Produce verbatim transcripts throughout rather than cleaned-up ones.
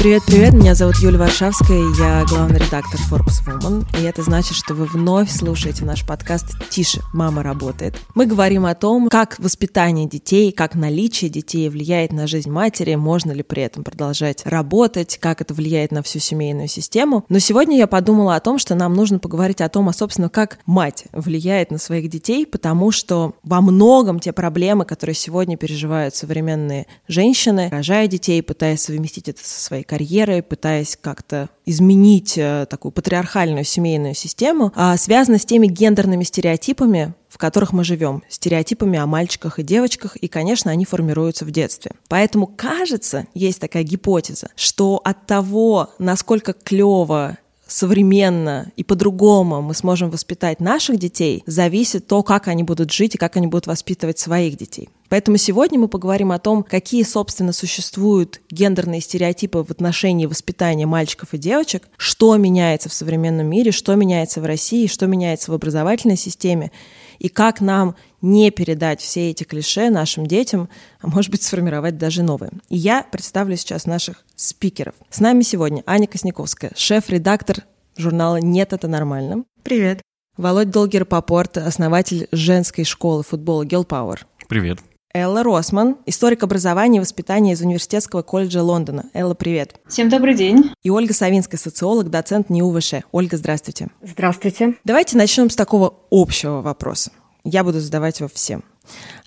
Привет-привет, меня зовут Юля Варшавская, я главный редактор Forbes Woman, и это значит, что вы вновь слушаете наш подкаст «Тише, мама работает». Мы говорим о том, как воспитание детей, как наличие детей влияет на жизнь матери, можно ли при этом продолжать работать, как это влияет на всю семейную систему. Но сегодня я подумала о том, что нам нужно поговорить о том, а, собственно, как мать влияет на своих детей, потому что во многом те проблемы, которые сегодня переживают современные женщины, рожая детей, пытаясь совместить это со своей карьеры, пытаясь как-то изменить такую патриархальную семейную систему, связано с теми гендерными стереотипами, в которых мы живем, стереотипами о мальчиках и девочках, и, конечно, они формируются в детстве. Поэтому, кажется, есть такая гипотеза, что от того, насколько клево, современно и по-другому мы сможем воспитать наших детей, зависит то, как они будут жить и как они будут воспитывать своих детей. Поэтому сегодня мы поговорим о том, какие, собственно, существуют гендерные стереотипы в отношении воспитания мальчиков и девочек, что меняется в современном мире, что меняется в России, что меняется в образовательной системе, и как нам не передать все эти клише нашим детям, а может быть, сформировать даже новые. И я представлю сейчас наших спикеров. С нами сегодня Аня Косниковская, шеф-редактор журнала «Нет, это нормально». Привет. Володя Долгий-Рапопорт, основатель женской школы футбола GirlPower. Привет. Элла Росман, историк образования и воспитания из Университетского колледжа Лондона. Элла, привет. Всем добрый день. И Ольга Савинская, социолог, доцент НИУ ВШЭ. Ольга, здравствуйте. Здравствуйте. Давайте начнем с такого общего вопроса. Я буду задавать его всем.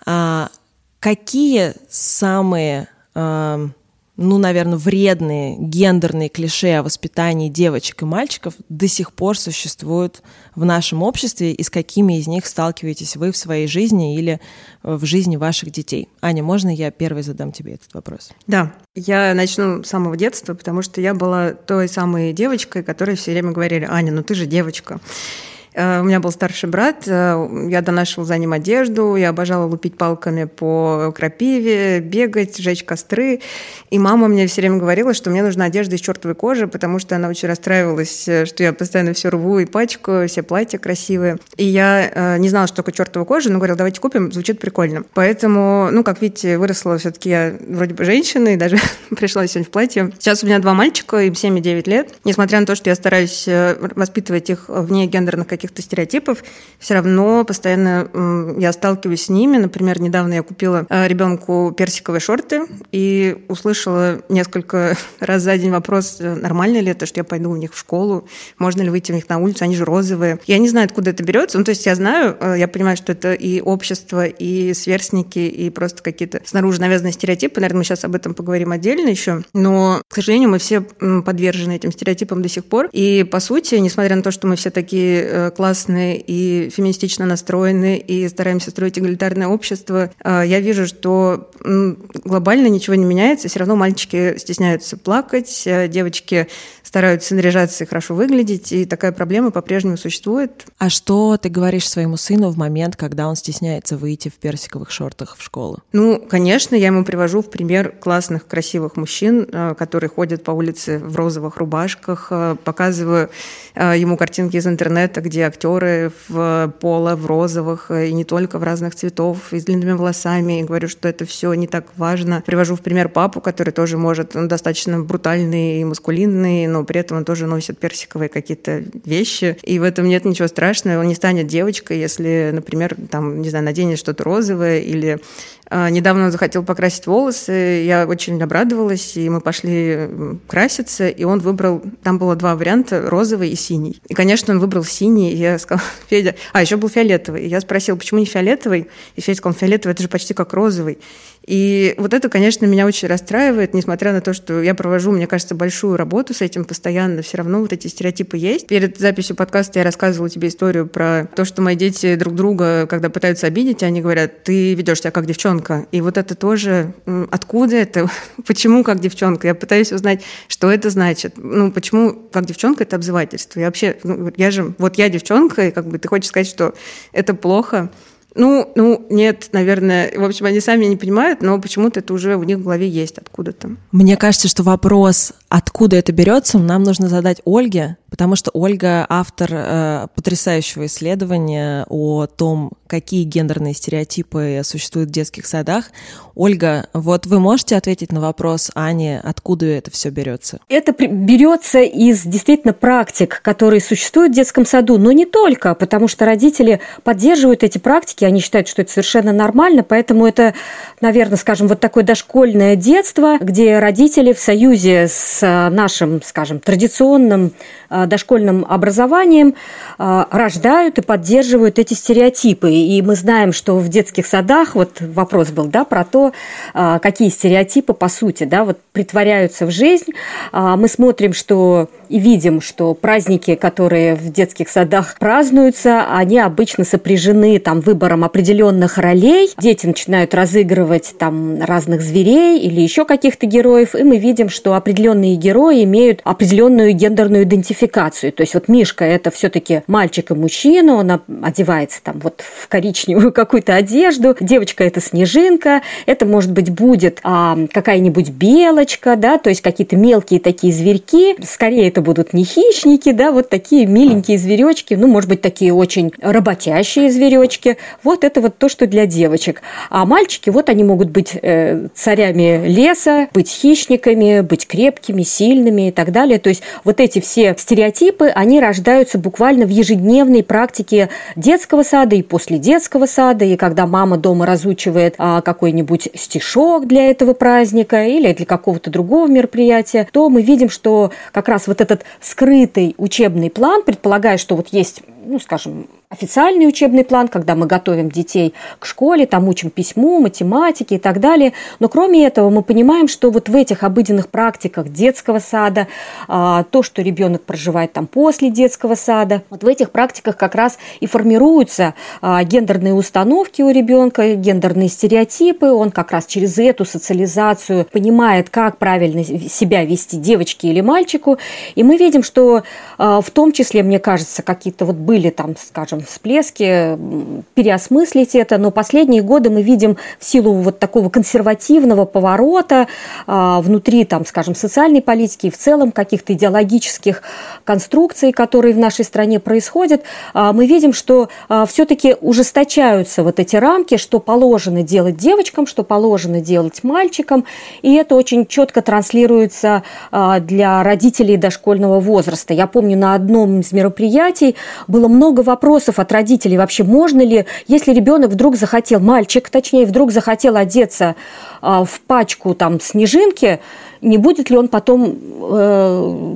А, какие самые, а, ну, наверное, вредные гендерные клише о воспитании девочек и мальчиков до сих пор существуют в нашем обществе, и с какими из них сталкиваетесь вы в своей жизни или в жизни ваших детей? Аня, можно я первой задам тебе этот вопрос? Да, я начну с самого детства, потому что я была той самой девочкой, которой все время говорили: «Аня, ну ты же девочка». У меня был старший брат, я донашивала за ним одежду, я обожала лупить палками по крапиве, бегать, жечь костры. И мама мне все время говорила, что мне нужна одежда из чертовой кожи, потому что она очень расстраивалась, что я постоянно все рву и пачкаю, все платья красивые. И я не знала, что такое чертовая кожа, но говорила: давайте купим, звучит прикольно. Поэтому, ну, как видите, выросла все-таки я вроде бы женщина, и даже пришла сегодня в платье. Сейчас у меня два мальчика, им семь и девять лет. Несмотря на то, что я стараюсь воспитывать их вне гендерных каких-то каких-то стереотипов, все равно постоянно я сталкиваюсь с ними. Например, недавно я купила ребенку персиковые шорты и услышала несколько раз за день вопрос: нормально ли это, что я пойду у них в школу, можно ли выйти у них на улицу, они же розовые. Я не знаю, откуда это берется. Ну, то есть я знаю, я понимаю, что это и общество, и сверстники, и просто какие-то снаружи навязанные стереотипы. Наверное, мы сейчас об этом поговорим отдельно еще. Но, к сожалению, мы все подвержены этим стереотипам до сих пор. И, по сути, несмотря на то, что мы все такие классные и феминистично настроены, и стараемся строить эгалитарное общество, я вижу, что глобально ничего не меняется, все равно мальчики стесняются плакать, девочки стараются наряжаться и хорошо выглядеть, и такая проблема по-прежнему существует. А что ты говоришь своему сыну в момент, когда он стесняется выйти в персиковых шортах в школу? Ну, конечно, я ему привожу в пример классных, красивых мужчин, которые ходят по улице в розовых рубашках, показываю ему картинки из интернета, где актеры в поло, в розовых, и не только, в разных цветов, и с длинными волосами, и говорю, что это все не так важно. Привожу в пример папу, который тоже может, он достаточно брутальный и маскулинный, но при этом он тоже носит персиковые какие-то вещи, и в этом нет ничего страшного, он не станет девочкой, если, например, там, не знаю, наденет что-то розовое, или э, недавно он захотел покрасить волосы, я очень обрадовалась, и мы пошли краситься, и он выбрал, там было два варианта, розовый и синий, и, конечно, он выбрал синий. И я сказала: Федя, а еще был фиолетовый. И я спросила, почему не фиолетовый? И Федя сказал: фиолетовый, это же почти как розовый. И вот это, конечно, меня очень расстраивает, несмотря на то, что я провожу, мне кажется, большую работу с этим постоянно, все равно вот эти стереотипы есть. Перед записью подкаста я рассказывала тебе историю про то, что мои дети друг друга, когда пытаются обидеть, они говорят: ты ведешь себя как девчонка. И вот это тоже, откуда это, почему как девчонка? Я пытаюсь узнать, что это значит. Ну, почему как девчонка — это обзывательство? Я вообще, ну, я же, вот я девчонка, и как бы ты хочешь сказать, что это плохо? Ну, ну, нет, наверное, в общем, они сами не понимают, но почему-то это уже у них в голове есть откуда-то. Мне кажется, что вопрос, откуда это берется, нам нужно задать Ольге, потому что Ольга автор э, потрясающего исследования о том, какие гендерные стереотипы существуют в детских садах. Ольга, вот вы можете ответить на вопрос Ани, откуда это все берется? Это берется из действительно практик, которые существуют в детском саду, но не только, потому что родители поддерживают эти практики, они считают, что это совершенно нормально, поэтому это, наверное, скажем, вот такое дошкольное детство, где родители в союзе с нашим, скажем, традиционным дошкольным образованием рождают и поддерживают эти стереотипы. И мы знаем, что в детских садах, вот вопрос был, да, про то, какие стереотипы, по сути, да, вот притворяются в жизнь. Мы смотрим, что и видим, что праздники, которые в детских садах празднуются, они обычно сопряжены там выбором определенных ролей. Дети начинают разыгрывать там разных зверей или еще каких-то героев, и мы видим, что определенные герои имеют определенную гендерную идентификацию. То есть вот Мишка – это все-таки мальчик и мужчина, он одевается там вот в коричневую какую-то одежду, девочка – это снежинка, это, может быть, будет а, какая-нибудь белочка, да, то есть какие-то мелкие такие зверьки, скорее это будут не хищники, да, вот такие миленькие зверечки, ну, может быть, такие очень работящие зверечки. Вот это вот то, что для девочек. А мальчики, вот они могут быть э, царями леса, быть хищниками, быть крепкими, сильными и так далее. То есть вот эти все стереотипы, они рождаются буквально в ежедневной практике детского сада и после детского сада, и когда мама дома разучивает а, какой-нибудь стишок для этого праздника или для какого-то другого мероприятия, то мы видим, что как раз вот этот скрытый учебный план, предполагая, что вот есть, ну, скажем, официальный учебный план, когда мы готовим детей к школе, там учим письму, математике и так далее. Но кроме этого мы понимаем, что вот в этих обыденных практиках детского сада, то, что ребенок проживает там после детского сада, вот в этих практиках как раз и формируются гендерные установки у ребенка, гендерные стереотипы. Он как раз через эту социализацию понимает, как правильно себя вести девочке или мальчику. И мы видим, что в том числе, мне кажется, какие-то вот были там, скажем, всплески, переосмыслить это, но последние годы мы видим в силу вот такого консервативного поворота а, внутри, там, скажем, социальной политики и в целом каких-то идеологических конструкций, которые в нашей стране происходят, а, мы видим, что а, все-таки ужесточаются вот эти рамки, что положено делать девочкам, что положено делать мальчикам, и это очень четко транслируется а, для родителей дошкольного возраста. Я помню, на одном из мероприятий было много вопросов от родителей вообще, можно ли, если ребенок вдруг захотел, мальчик точнее, вдруг захотел одеться а, в пачку там снежинки, не будет ли он потом э,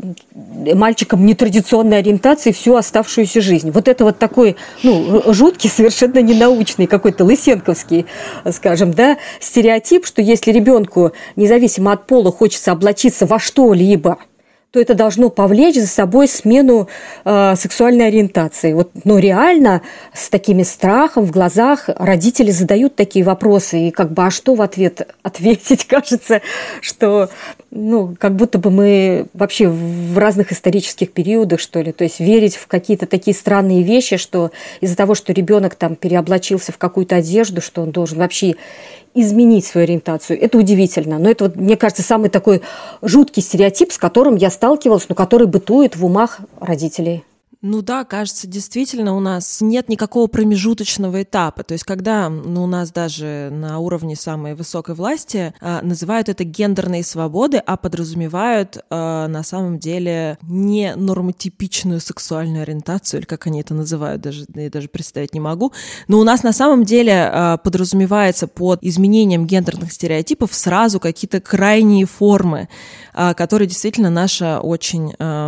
мальчиком нетрадиционной ориентации всю оставшуюся жизнь. Вот это вот такой, ну, жуткий, совершенно ненаучный, какой-то лысенковский, скажем, да, стереотип, что если ребенку, независимо от пола, хочется облачиться во что-либо, то это должно повлечь за собой смену э, сексуальной ориентации. Вот, но реально с такими страхом в глазах родители задают такие вопросы. И как бы, а что в ответ ответить? Кажется, что, ну, как будто бы мы вообще в разных исторических периодах, что ли. То есть верить в какие-то такие странные вещи, что из-за того, что ребенок там переоблачился в какую-то одежду, что он должен вообще изменить свою ориентацию. Это удивительно. Но это, вот, мне кажется, самый такой жуткий стереотип, с которым я сталкивалась, но который бытует в умах родителей. Ну да, кажется, действительно, у нас нет никакого промежуточного этапа. То есть когда, ну, у нас даже на уровне самой высокой власти э, называют это гендерные свободы, а подразумевают э, на самом деле не нормотипичную сексуальную ориентацию, или как они это называют, даже, я даже представить не могу. Но у нас на самом деле э, подразумевается под изменением гендерных стереотипов сразу какие-то крайние формы, э, которые действительно наша очень э,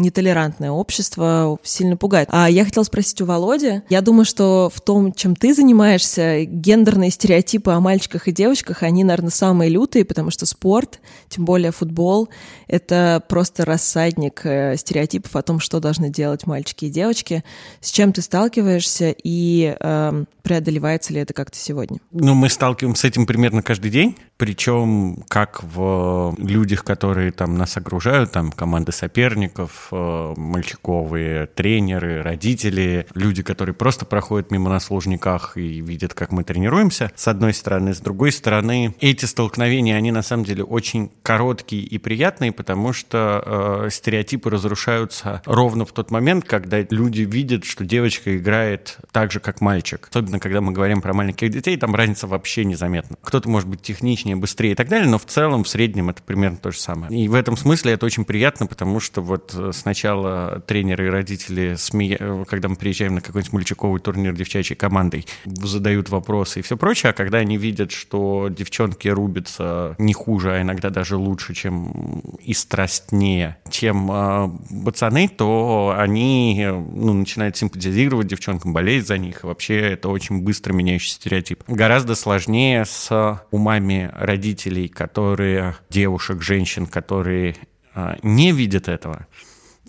нетолерантная общество общество сильно пугает. А я хотела спросить у Володи. Я думаю, что в том, чем ты занимаешься, гендерные стереотипы о мальчиках и девочках, они, наверное, самые лютые, потому что спорт, тем более футбол, это просто рассадник стереотипов о том, что должны делать мальчики и девочки. С чем ты сталкиваешься и э, преодолевается ли это как-то сегодня? Ну, мы сталкиваемся с этим примерно каждый день. Причем как в людях, которые там нас окружают, там команды соперников, мальчиковые тренеры, родители, люди, которые просто проходят мимо нас в Лужниках и видят, как мы тренируемся, с одной стороны. С другой стороны, эти столкновения, они на самом деле очень короткие и приятные, потому что э, стереотипы разрушаются ровно в тот момент, когда люди видят, что девочка играет так же, как мальчик. Особенно, когда мы говорим про маленьких детей, там разница вообще незаметна. Кто-то, может быть, техничнее, быстрее и так далее, но в целом, в среднем это примерно то же самое. И в этом смысле это очень приятно, потому что вот сначала тренеры и родители, сме... когда мы приезжаем на какой-нибудь мальчиковый турнир девчачьей командой, задают вопросы и все прочее, а когда они видят, что девчонки рубятся не хуже, а иногда даже лучше, чем и страстнее, чем э, пацаны, то они ну, начинают симпатизировать девчонкам, болеть за них, и вообще это очень быстро меняющий стереотип. Гораздо сложнее с умами родителей, которые, девушек, женщин, которые а, не видят этого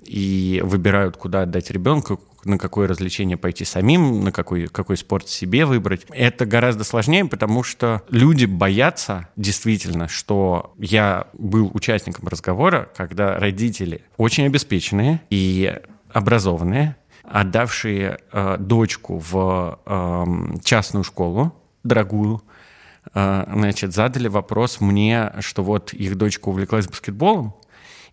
и выбирают, куда отдать ребенка, на какое развлечение пойти самим, на какой, какой спорт себе выбрать. Это гораздо сложнее, потому что люди боятся действительно, что я был участником разговора, когда родители очень обеспеченные и образованные, отдавшие э, дочку в э, частную школу, дорогую, значит, задали вопрос мне, что вот их дочка увлеклась баскетболом,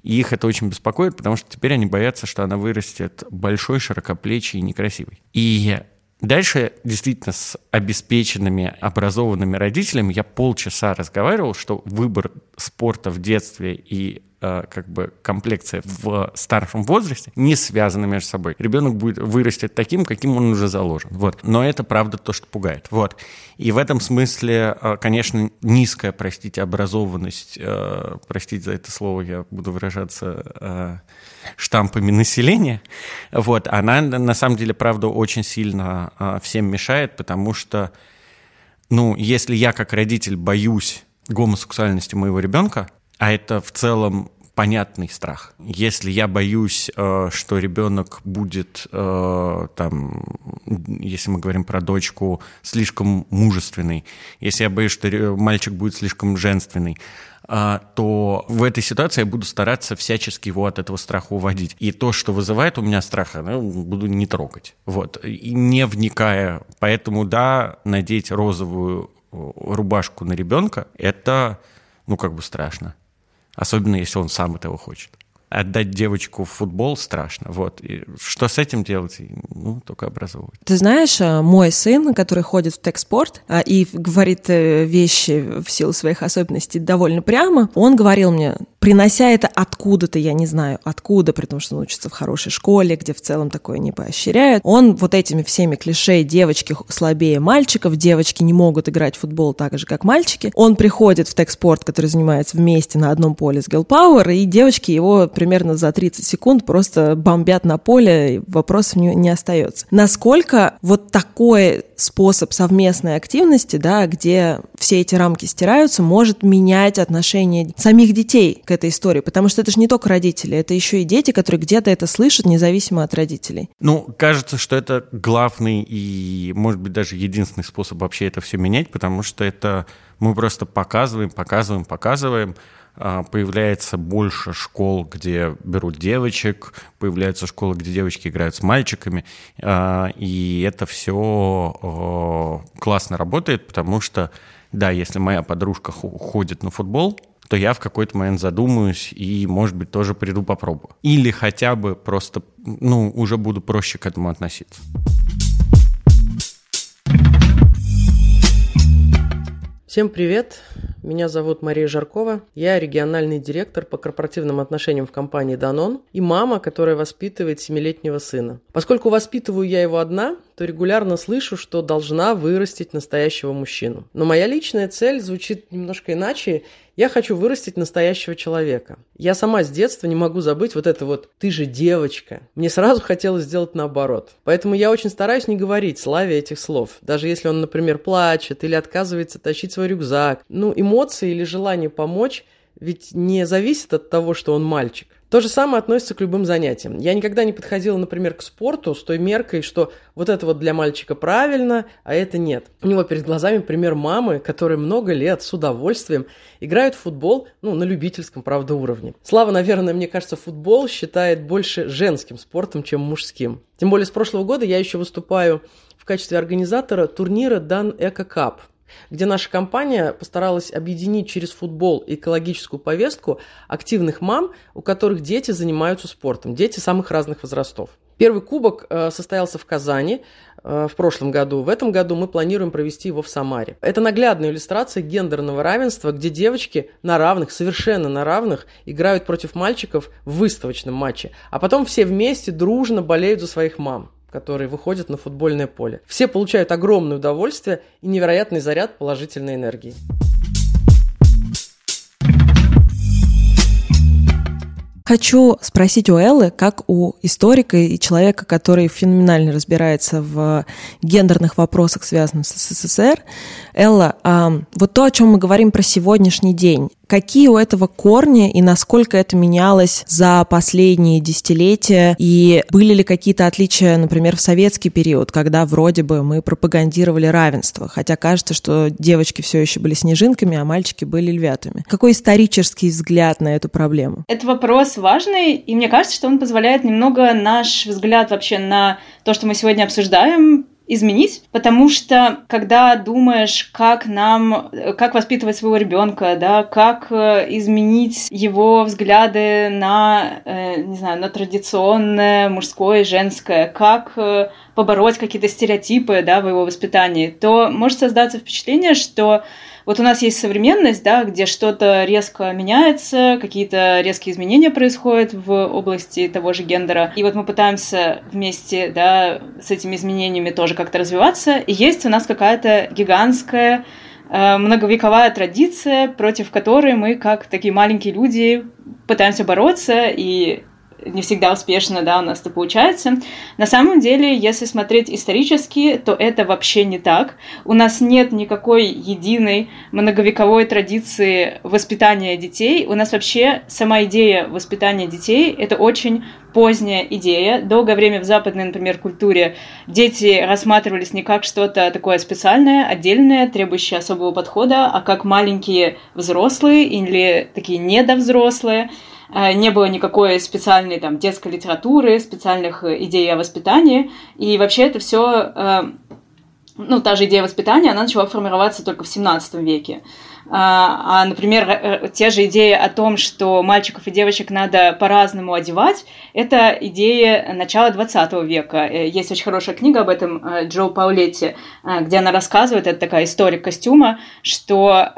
и их это очень беспокоит, потому что теперь они боятся, что она вырастет большой, широкоплечей и некрасивой. И дальше действительно с обеспеченными, образованными родителями я полчаса разговаривал, что выбор спорта в детстве и э, как бы комплекция в старшем возрасте не связаны между собой. Ребенок будет вырастет таким, каким он уже заложен. Вот. Но это правда то, что пугает. Вот. И в этом смысле, э, конечно, низкая, простите, образованность, э, простите за это слово, я буду выражаться э, штампами населения, вот, она на самом деле, правда, очень сильно э, всем мешает, потому что, ну, если я как родитель боюсь гомосексуальности моего ребенка, а это в целом понятный страх. Если я боюсь, что ребенок будет, там, если мы говорим про дочку, слишком мужественный, если я боюсь, что мальчик будет слишком женственный, то в этой ситуации я буду стараться всячески его от этого страха уводить. И то, что вызывает у меня страх, я буду не трогать. Вот. И не вникая. Поэтому, да, надеть розовую рубашку на ребенка, это, ну, как бы страшно. Особенно, если он сам этого хочет. Отдать девочку в футбол страшно. Вот. И что с этим делать? Ну, только образовывать. Ты знаешь, мой сын, который ходит в тек-спорт и говорит вещи в силу своих особенностей довольно прямо, он говорил мне, принося это откуда-то, я не знаю откуда, при том, что он учится в хорошей школе, где в целом такое не поощряют, он вот этими всеми клише девочки слабее мальчиков, девочки не могут играть в футбол так же, как мальчики. Он приходит в тек-спорт, который занимается вместе на одном поле с GirlPower, и девочки его примерно за тридцать секунд просто бомбят на поле, и вопросов не, не остается. Насколько вот такой способ совместной активности, да, где все эти рамки стираются, может менять отношение самих детей к этой истории? Потому что это же не только родители, это еще и дети, которые где-то это слышат, независимо от родителей. Ну, кажется, что это главный и, может быть, даже единственный способ вообще это все менять, потому что это мы просто показываем, показываем, показываем, появляется больше школ, где берут девочек, появляются школы, где девочки играют с мальчиками, и это все классно работает, потому что, да, если моя подружка ходит на футбол, то я в какой-то момент задумаюсь и, может быть, тоже приду попробую. Или хотя бы просто, ну, уже буду проще к этому относиться. Всем привет! Меня зовут Мария Жаркова. Я региональный директор по корпоративным отношениям в компании «Данон» и мама, которая воспитывает семилетнего сына. Поскольку воспитываю я его одна, то регулярно слышу, что должна вырастить настоящего мужчину. Но моя личная цель звучит немножко иначе. Я хочу вырастить настоящего человека. Я сама с детства не могу забыть вот это вот «ты же девочка». Мне сразу хотелось сделать наоборот. Поэтому я очень стараюсь не говорить Славе этих слов. Даже если он, например, плачет или отказывается тащить свой рюкзак. Ну, эмоции или желание помочь ведь не зависит от того, что он мальчик. То же самое относится к любым занятиям. Я никогда не подходила, например, к спорту с той меркой, что вот это вот для мальчика правильно, а это нет. У него перед глазами пример мамы, которая много лет с удовольствием играет в футбол, ну, на любительском, правда, уровне. Слава, наверное, мне кажется, футбол считает больше женским спортом, чем мужским. Тем более с прошлого года я еще выступаю в качестве организатора турнира Dan Eco Cup, где наша компания постаралась объединить через футбол и экологическую повестку активных мам, у которых дети занимаются спортом, дети самых разных возрастов. Первый кубок состоялся в Казани в прошлом году. В этом году мы планируем провести его в Самаре. Это наглядная иллюстрация гендерного равенства, где девочки на равных, совершенно на равных, играют против мальчиков в выставочном матче, а потом все вместе дружно болеют за своих мам, которые выходят на футбольное поле. Все получают огромное удовольствие и невероятный заряд положительной энергии. Хочу спросить у Эллы, как у историка и человека, который феноменально разбирается в гендерных вопросах, связанных с СССР. Элла, вот то, о чем мы говорим про сегодняшний день, какие у этого корни и насколько это менялось за последние десятилетия? И были ли какие-то отличия, например, в советский период, когда вроде бы мы пропагандировали равенство, хотя кажется, что девочки все еще были снежинками, а мальчики были львятами? Какой исторический взгляд на эту проблему? Это вопрос важный, и мне кажется, что он позволяет немного наш взгляд вообще на то, что мы сегодня обсуждаем, изменить, потому что когда думаешь, как нам, как воспитывать своего ребенка, да, как изменить его взгляды на, не знаю, на традиционное мужское и женское, как побороть какие-то стереотипы, да, в его воспитании, то может создаться впечатление, что вот у нас есть современность, да, где что-то резко меняется, какие-то резкие изменения происходят в области того же гендера. И вот мы пытаемся вместе, да, с этими изменениями тоже как-то развиваться. И есть у нас какая-то гигантская, э, многовековая традиция, против которой мы, как такие маленькие люди, пытаемся бороться, и не всегда успешно, да, у нас это получается. На самом деле, если смотреть исторически, то это вообще не так. У нас нет никакой единой многовековой традиции воспитания детей. У нас вообще сама идея воспитания детей – это очень поздняя идея. Долгое время в западной, например, культуре дети рассматривались не как что-то такое специальное, отдельное, требующее особого подхода, а как маленькие взрослые или такие недовзрослые. Не было никакой специальной там детской литературы, специальных идей о воспитании. И вообще это все, ну, та же идея воспитания, она начала формироваться только в семнадцатом веке. А, например, те же идеи о том, что мальчиков и девочек надо по-разному одевать, это идея начала двадцатого века. Есть очень хорошая книга об этом Джо Паулетти, где она рассказывает, это такая историк костюма, что,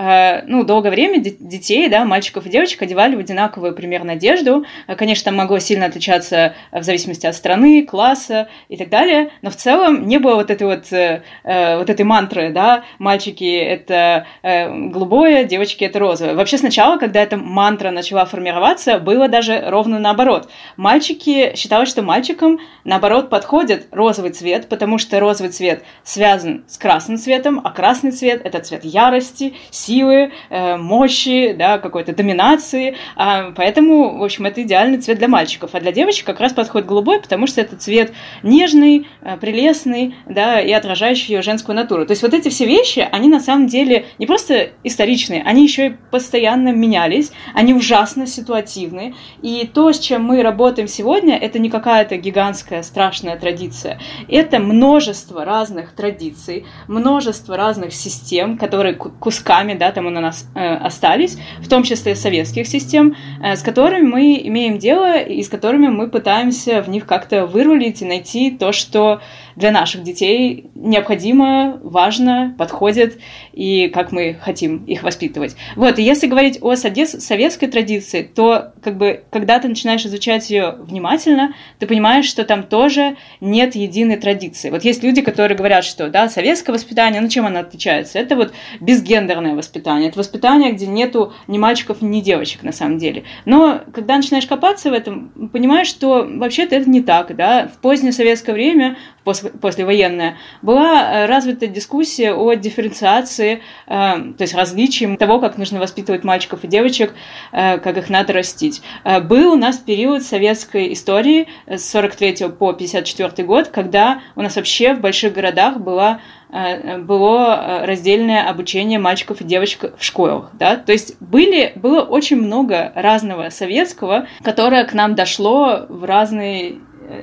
ну, долгое время детей, да, мальчиков и девочек одевали в одинаковую примерно одежду. Конечно, там могло сильно отличаться в зависимости от страны, класса и так далее, но в целом не было вот этой вот, вот этой мантры, да, мальчики – это глубокие, девочки — это розовые. Вообще сначала, когда эта мантра начала формироваться, было даже ровно наоборот. Мальчики, считалось, что мальчикам, наоборот, подходит розовый цвет, потому что розовый цвет связан с красным цветом, а красный цвет — это цвет ярости, силы, э, мощи, да, какой-то доминации. А поэтому, в общем, это идеальный цвет для мальчиков. А для девочек как раз подходит голубой, потому что это цвет нежный, э, прелестный, да, и отражающий ее женскую натуру. То есть вот эти все вещи, они на самом деле не просто исторические, они еще и постоянно менялись, они ужасно ситуативны, и то, с чем мы работаем сегодня, это не какая-то гигантская страшная традиция, это множество разных традиций, множество разных систем, которые кусками, да, там у нас э, остались, в том числе советских систем, э, с которыми мы имеем дело и с которыми мы пытаемся в них как-то вырулить и найти то, что для наших детей необходимо, важно, подходит и как мы хотим их воспитывать. Вот, и если говорить о советской традиции, то как бы, когда ты начинаешь изучать ее внимательно, ты понимаешь, что там тоже нет единой традиции. Вот есть люди, которые говорят, что, да, советское воспитание, ну чем оно отличается? Это вот безгендерное воспитание, это воспитание, где нету ни мальчиков, ни девочек на самом деле. Но когда начинаешь копаться в этом, понимаешь, что вообще-то это не так, да, в позднее советское время, в после послевоенная, была развита дискуссия о дифференциации, э, то есть различия отличием того, как нужно воспитывать мальчиков и девочек, как их надо растить. Был у нас период советской истории с сорок третьего по пятьдесят четвёртый год, когда у нас вообще в больших городах была... было раздельное обучение мальчиков и девочек в школах, да, то есть были, было очень много разного советского, которое к нам дошло в разные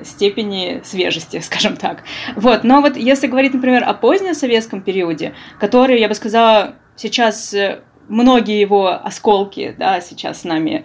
степени свежести, скажем так. Вот, но вот если говорить, например, о позднесоветском периоде, который, я бы сказала, сейчас... Многие его осколки, да, сейчас с нами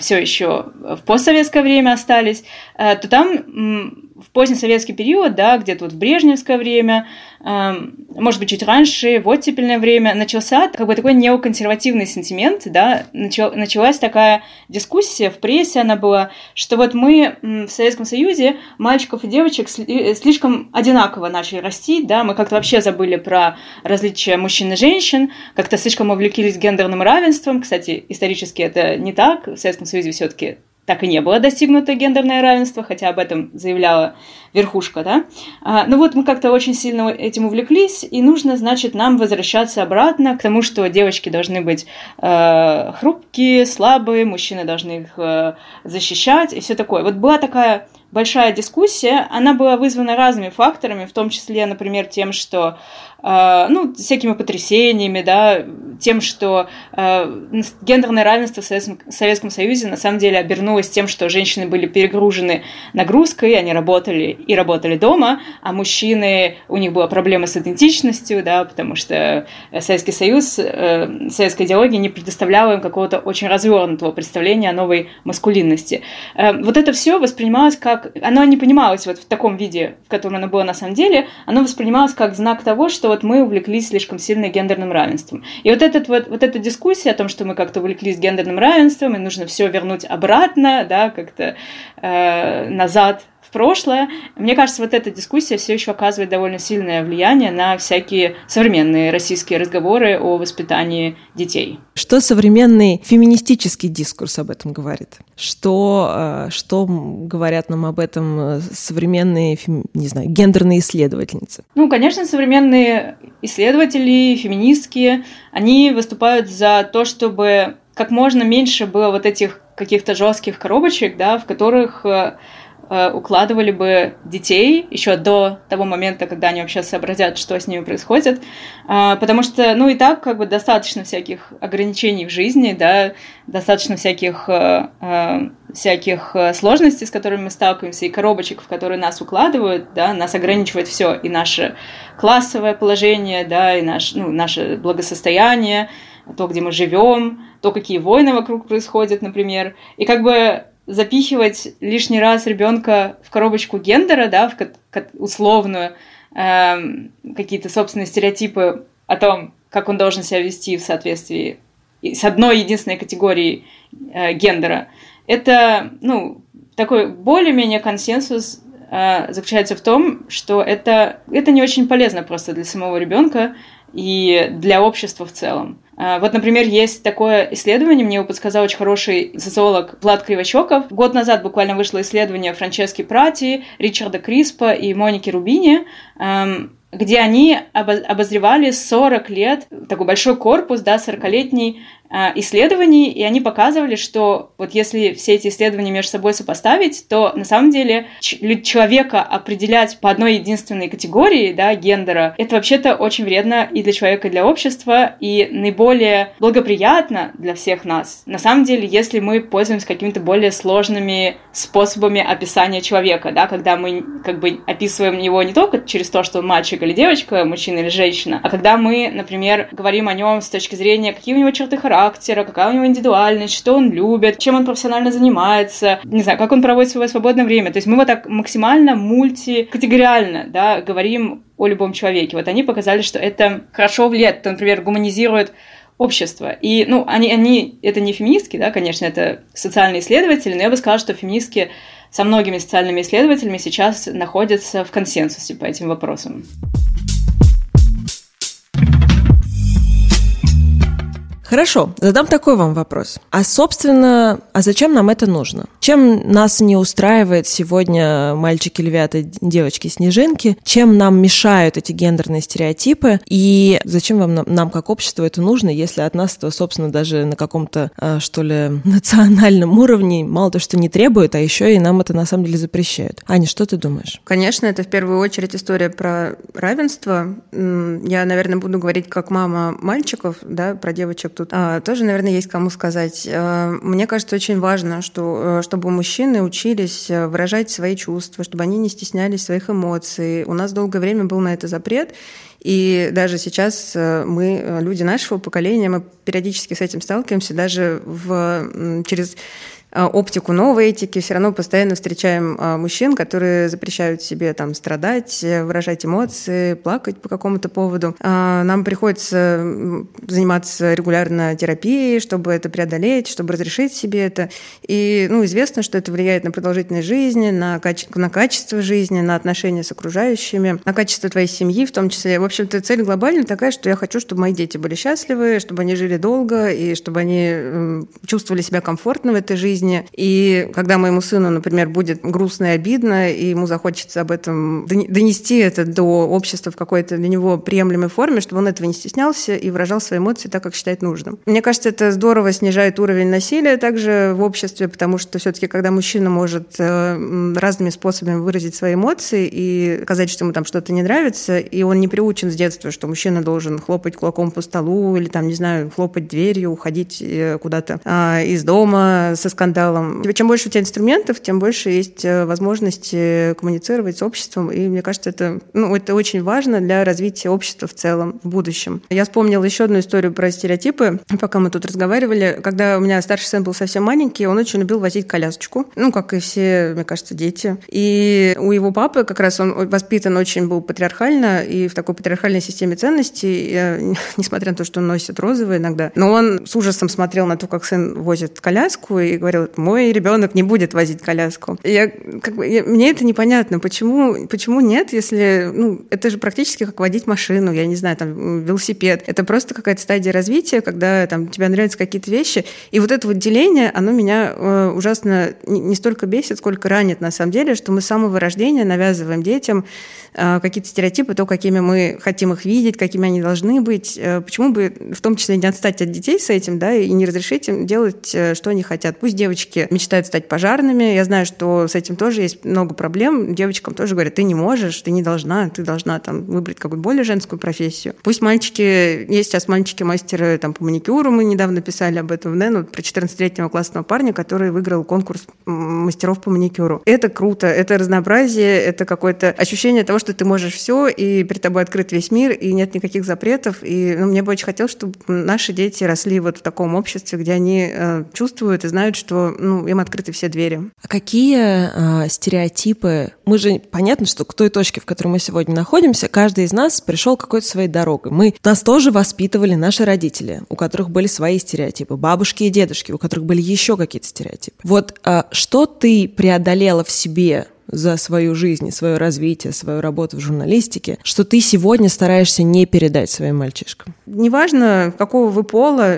все еще в постсоветское время остались, то там в позднесоветский период, да, где-то вот в брежневское время, может быть, чуть раньше, в оттепельное время, начался как бы такой неоконсервативный сентимент, да, началась такая дискуссия, в прессе она была, что вот мы в Советском Союзе мальчиков и девочек слишком одинаково начали растить, да, мы как-то вообще забыли про различия мужчин и женщин, как-то слишком увлеклись гендерным равенством. Кстати, исторически это не так. В Советском Союзе все-таки так и не было достигнуто гендерное равенство, хотя об этом заявляла верхушка, да. А, ну вот мы как-то очень сильно этим увлеклись, и нужно, значит, нам возвращаться обратно к тому, что девочки должны быть э, хрупкие, слабые, мужчины должны их э, защищать и все такое. Вот была такая большая дискуссия, она была вызвана разными факторами, в том числе, например, тем, что, э, ну, всякими потрясениями, да, тем, что э, гендерное равенство в Советском, в Советском Союзе на самом деле обернулось тем, что женщины были перегружены нагрузкой, они работали и работали дома, а мужчины, у них была проблема с идентичностью, да, потому что Советский Союз, э, советская идеология не предоставляла им какого-то очень развернутого представления о новой маскулинности. Э, вот это все воспринималось как оно не понималось вот в таком виде, в котором оно было на самом деле, оно воспринималось как знак того, что вот мы увлеклись слишком сильно гендерным равенством. И вот, этот, вот, вот эта дискуссия о том, что мы как-то увлеклись гендерным равенством, и нужно все вернуть обратно, да, как-то э, назад в прошлое, мне кажется, вот эта дискуссия все еще оказывает довольно сильное влияние на всякие современные российские разговоры о воспитании детей. Что современный феминистический дискурс об этом говорит? Что, что говорят нам об этом современные, не знаю, гендерные исследовательницы? Ну, конечно, современные исследователи, феминистки, они выступают за то, чтобы как можно меньше было вот этих каких-то жестких коробочек, да, в которых укладывали бы детей еще до того момента, когда они вообще сообразят, что с ними происходит, потому что, ну и так, как бы достаточно всяких ограничений в жизни, да, достаточно всяких, всяких сложностей, с которыми мы сталкиваемся, и коробочек, в которые нас укладывают, да, нас ограничивает все, и наше классовое положение, да, и наш, ну, наше благосостояние, то, где мы живем, то, какие войны вокруг происходят, например, и как бы запихивать лишний раз ребенка в коробочку гендера, да, в условную, э, какие-то собственные стереотипы о том, как он должен себя вести в соответствии с одной единственной категорией э, гендера. Это, ну, такой более-менее консенсус э, заключается в том, что это, это не очень полезно просто для самого ребенка и для общества в целом. Вот, например, есть такое исследование, мне его подсказал очень хороший социолог Влад Кривощоков. Год назад буквально вышло исследование Франчески Прати, Ричарда Криспа и Моники Рубини, где они обозревали сорок лет, такой большой корпус, да, сорокалетний исследований, и они показывали, что вот если все эти исследования между собой сопоставить, то на самом деле ч- человека определять по одной единственной категории, да, гендера, это вообще-то очень вредно и для человека, и для общества, и наиболее благоприятно для всех нас. На самом деле, если мы пользуемся какими-то более сложными способами описания человека, да, когда мы как бы описываем его не только через то, что он мальчик или девочка, мужчина или женщина, а когда мы, например, говорим о нем с точки зрения, какие у него черты характера, какая у него индивидуальность, что он любит, чем он профессионально занимается, не знаю, как он проводит свое свободное время. То есть мы вот так максимально мультикатегориально, да, говорим о любом человеке. Вот они показали, что это хорошо влияет, это, например, гуманизирует общество. И, ну, они, они, это не феминистки, да, конечно, это социальные исследователи, но я бы сказала, что феминистки со многими социальными исследователями сейчас находятся в консенсусе по этим вопросам. Хорошо, задам такой вам вопрос. А, собственно, а зачем нам это нужно? Чем нас не устраивает сегодня мальчики-львята, девочки-снежинки? Чем нам мешают эти гендерные стереотипы? И зачем вам, нам, как обществу, это нужно, если от нас это, собственно, даже на каком-то, что ли, национальном уровне мало то, что не требуют, а еще и нам это, на самом деле, запрещают? Аня, что ты думаешь? Конечно, это в первую очередь история про равенство. Я, наверное, буду говорить как мама мальчиков, да, про девочек тут а, тоже, наверное, есть кому сказать. А, мне кажется, очень важно, что, чтобы мужчины учились выражать свои чувства, чтобы они не стеснялись своих эмоций. У нас долгое время был на это запрет, и даже сейчас мы, люди нашего поколения, мы периодически с этим сталкиваемся, даже в, через... оптику новой этики, все равно постоянно встречаем мужчин, которые запрещают себе там страдать, выражать эмоции, плакать по какому-то поводу. Нам приходится заниматься регулярно терапией, чтобы это преодолеть, чтобы разрешить себе это. И, ну, известно, что это влияет на продолжительность жизни, на, каче- на качество жизни, на отношения с окружающими, на качество твоей семьи в том числе. В общем-то, цель глобальная такая, что я хочу, чтобы мои дети были счастливы, чтобы они жили долго и чтобы они чувствовали себя комфортно в этой жизни. И когда моему сыну, например, будет грустно и обидно, и ему захочется об этом донести это до общества в какой-то для него приемлемой форме, чтобы он этого не стеснялся и выражал свои эмоции так, как считает нужным. Мне кажется, это здорово снижает уровень насилия также в обществе, потому что все-таки, когда мужчина может разными способами выразить свои эмоции и сказать, что ему там что-то не нравится, и он не приучен с детства, что мужчина должен хлопать кулаком по столу или, там, не знаю, хлопать дверью, уходить куда-то из дома со скандалом, чем больше у тебя инструментов, тем больше есть возможности коммуницировать с обществом. И мне кажется, это, ну, это очень важно для развития общества в целом в будущем. Я вспомнила еще одну историю про стереотипы, пока мы тут разговаривали. Когда у меня старший сын был совсем маленький, он очень любил возить колясочку. Ну, как и все, мне кажется, дети. И у его папы как раз он воспитан очень был патриархально и в такой патриархальной системе ценностей, несмотря на то, что он носит розовые иногда. Но он с ужасом смотрел на то, как сын возит коляску, и говорил: мой ребенок не будет возить коляску. Я, как бы, я, мне это непонятно. Почему, почему нет, если... Ну, это же практически как водить машину, я не знаю, там, велосипед. Это просто какая-то стадия развития, когда там, тебе нравятся какие-то вещи. И вот это вот деление, оно меня э, ужасно не, не столько бесит, сколько ранит, на самом деле, что мы с самого рождения навязываем детям э, какие-то стереотипы, то, какими мы хотим их видеть, какими они должны быть. Э, почему бы, в том числе, не отстать от детей с этим, да, и не разрешить им делать, э, что они хотят. Пусть девочки мечтают стать пожарными. Я знаю, что с этим тоже есть много проблем. Девочкам тоже говорят: ты не можешь, ты не должна, ты должна там выбрать какую-то более женскую профессию. Пусть мальчики... Есть сейчас мальчики-мастеры там, по маникюру, мы недавно писали об этом в НЭН, вот, про четырнадцатилетнего классного парня, который выиграл конкурс мастеров по маникюру. Это круто, это разнообразие, это какое-то ощущение того, что ты можешь все, и перед тобой открыт весь мир, и нет никаких запретов. И, ну, мне бы очень хотелось, чтобы наши дети росли вот в таком обществе, где они э, чувствуют и знают, что, ну, им открыты все двери. А какие э, стереотипы? Мы же, понятно, что к той точке, в которой мы сегодня находимся, каждый из нас пришел какой-то своей дорогой. Мы, нас тоже воспитывали наши родители, у которых были свои стереотипы, бабушки и дедушки, у которых были еще какие-то стереотипы. Вот э, что ты преодолела в себе за свою жизнь, свое развитие, свою работу в журналистике, что ты сегодня стараешься не передать своим мальчишкам? Неважно, какого вы пола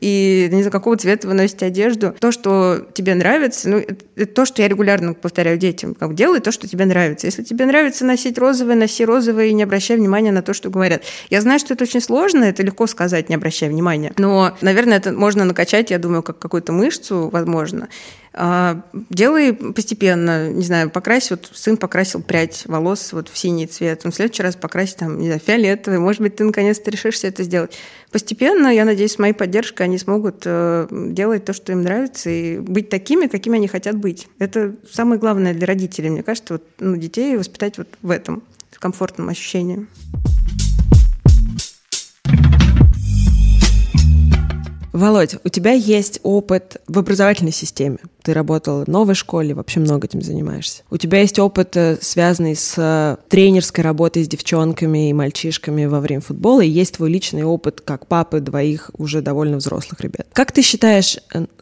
и не знаю, какого цвета вы носите одежду, то, что тебе нравится, ну, это то, что я регулярно повторяю детям, как делай то, что тебе нравится. Если тебе нравится носить розовое, носи розовое и не обращай внимания на то, что говорят. Я знаю, что это очень сложно, это легко сказать, не обращай внимания, но, наверное, это можно накачать, я думаю, как какую-то мышцу, возможно. Делай постепенно, не знаю, покрась, вот сын покрасил прядь волос вот в синий цвет, он в следующий раз покрасит там, не знаю, фиолетовый, может быть, ты наконец-то решишься это сделать. Постепенно, я надеюсь, с моей поддержкой они смогут э, делать то, что им нравится, и быть такими, какими они хотят быть. Это самое главное для родителей, мне кажется, вот, ну, детей воспитать вот в этом, в комфортном ощущении. Володь, у тебя есть опыт в образовательной системе. ты работал в новой школе, вообще много этим занимаешься. У тебя есть опыт, связанный с тренерской работой с девчонками и мальчишками во время футбола, и есть твой личный опыт как папы двоих уже довольно взрослых ребят. Как ты считаешь,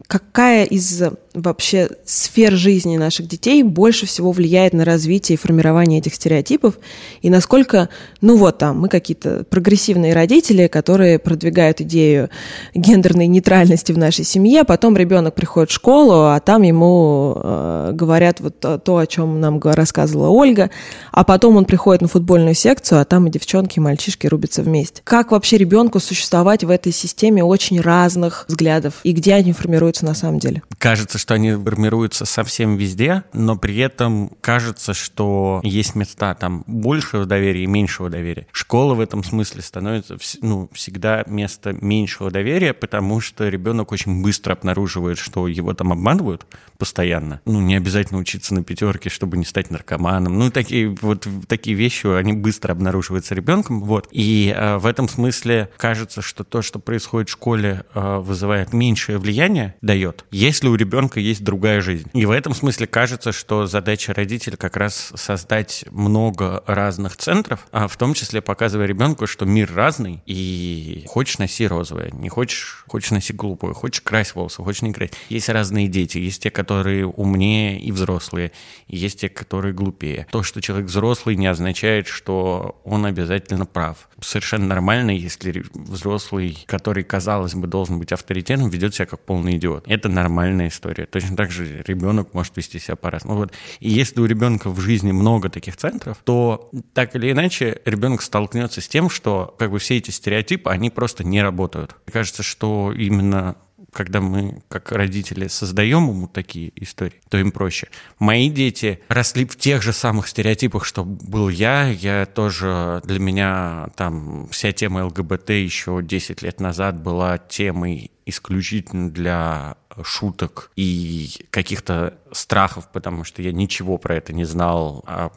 какая из вообще сфер жизни наших детей больше всего влияет на развитие и формирование этих стереотипов, и насколько, ну вот там, мы какие-то прогрессивные родители, которые продвигают идею гендерной нейтральности в нашей семье, а потом ребенок приходит в школу, а там ему э, говорят вот то, о чем нам рассказывала Ольга, а потом он приходит на футбольную секцию, а там и девчонки, и мальчишки рубятся вместе. Как вообще ребенку существовать в этой системе очень разных взглядов, и где они формируются на самом деле? Кажется, что они формируются совсем везде, но при этом кажется, что есть места там большего доверия и меньшего доверия. Школа в этом смысле становится, ну, всегда место меньшего доверия, потому что ребенок очень быстро обнаруживает, что его там обманывают постоянно. Ну, не обязательно учиться на пятерке, чтобы не стать наркоманом. Ну, такие вот такие вещи, они быстро обнаруживаются ребенком. Вот. И э, в этом смысле кажется, что то, что происходит в школе, э, вызывает меньшее влияние, дает, если у ребенка есть другая жизнь. И в этом смысле кажется, что задача родителя как раз создать много разных центров, а в том числе показывая ребенку, что мир разный, и хочешь носи розовое, не хочешь, хочешь носи голубое, хочешь крась волосы, хочешь не крась. Есть разные дети, есть те, которые умнее и взрослые, и есть те, которые глупее. То, что человек взрослый, не означает, что он обязательно прав. Совершенно нормально, если взрослый, который, казалось бы, должен быть авторитетом, ведет себя как полный идиот. Это нормальная история. Точно так же ребенок может вести себя по-разному. Вот. И если у ребенка в жизни много таких центров, то так или иначе ребенок столкнется с тем, что как бы все эти стереотипы, они просто не работают. Мне кажется, что именно когда мы, как родители, создаем ему такие истории, то им проще. Мои дети росли в тех же самых стереотипах, что был я. Я тоже, для меня там вся тема ЛГБТ еще десять лет назад была темой исключительно для шуток и каких-то страхов, потому что я ничего про это не знал. А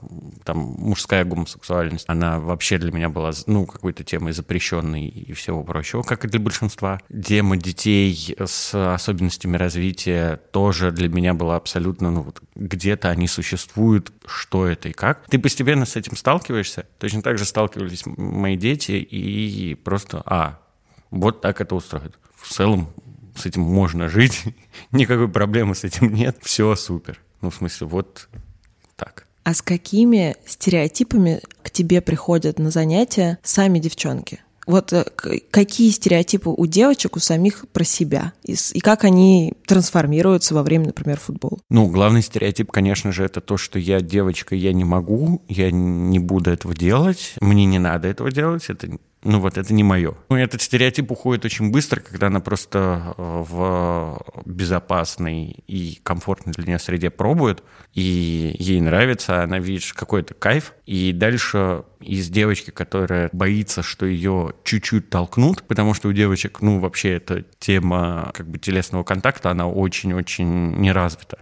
там мужская гомосексуальность, она вообще для меня была, ну, какой-то темой запрещенной и всего прочего, как и для большинства. Тема детей с особенностями развития тоже для меня была абсолютно, ну, вот где-то они существуют, что это и как. Ты постепенно с этим сталкиваешься. Точно так же сталкивались мои дети и просто, а, вот так это устроит. В целом с этим можно жить, никакой проблемы с этим нет, все супер. Ну, в смысле, вот так. А с какими стереотипами к тебе приходят на занятия сами девчонки? Вот какие стереотипы у девочек, у самих про себя? И, и как они трансформируются во время, например, футбола? Ну, главный стереотип, конечно же, это то, что я девочка, я не могу, я не буду этого делать, мне не надо этого делать, это... Ну вот, это не мое. Ну, этот стереотип уходит очень быстро, когда она просто в безопасной и комфортной для нее среде пробует, и ей нравится, она видит какой-то кайф. И дальше из девочки, которая боится, что ее чуть-чуть толкнут, потому что у девочек, ну, вообще эта тема как бы телесного контакта, она очень-очень неразвита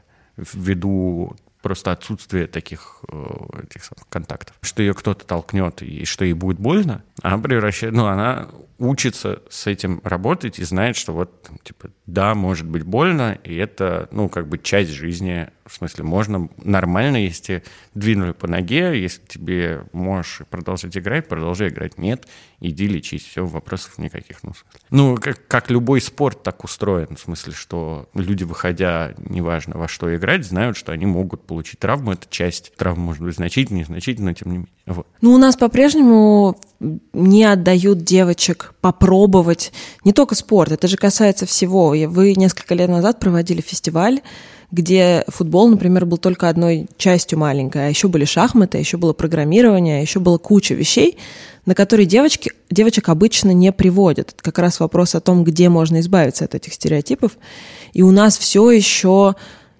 ввиду... просто отсутствие таких этих самых контактов, что ее кто-то толкнет и что ей будет больно, она превращает, ну, она учится с этим работать и знает, что вот, типа, да, может быть больно, и это, ну, как бы часть жизни, в смысле, можно нормально, если двинули по ноге, если тебе можешь продолжать играть, продолжай играть, нет, иди лечись, все, вопросов никаких. Ну, ну как, как любой спорт так устроен, в смысле, что люди, выходя, неважно во что играть, знают, что они могут получить травму, это часть травмы, может быть, значительная, незначительная, но тем не менее. Вот. Ну, у нас по-прежнему не отдают девочек попробовать не только спорт, это же касается всего. Вы несколько лет назад проводили фестиваль, где футбол, например, был только одной частью маленькой, а еще были шахматы, а еще было программирование, а еще была куча вещей, на которые девочки, девочек обычно не приводят. Это как раз вопрос о том, где можно избавиться от этих стереотипов. И у нас все еще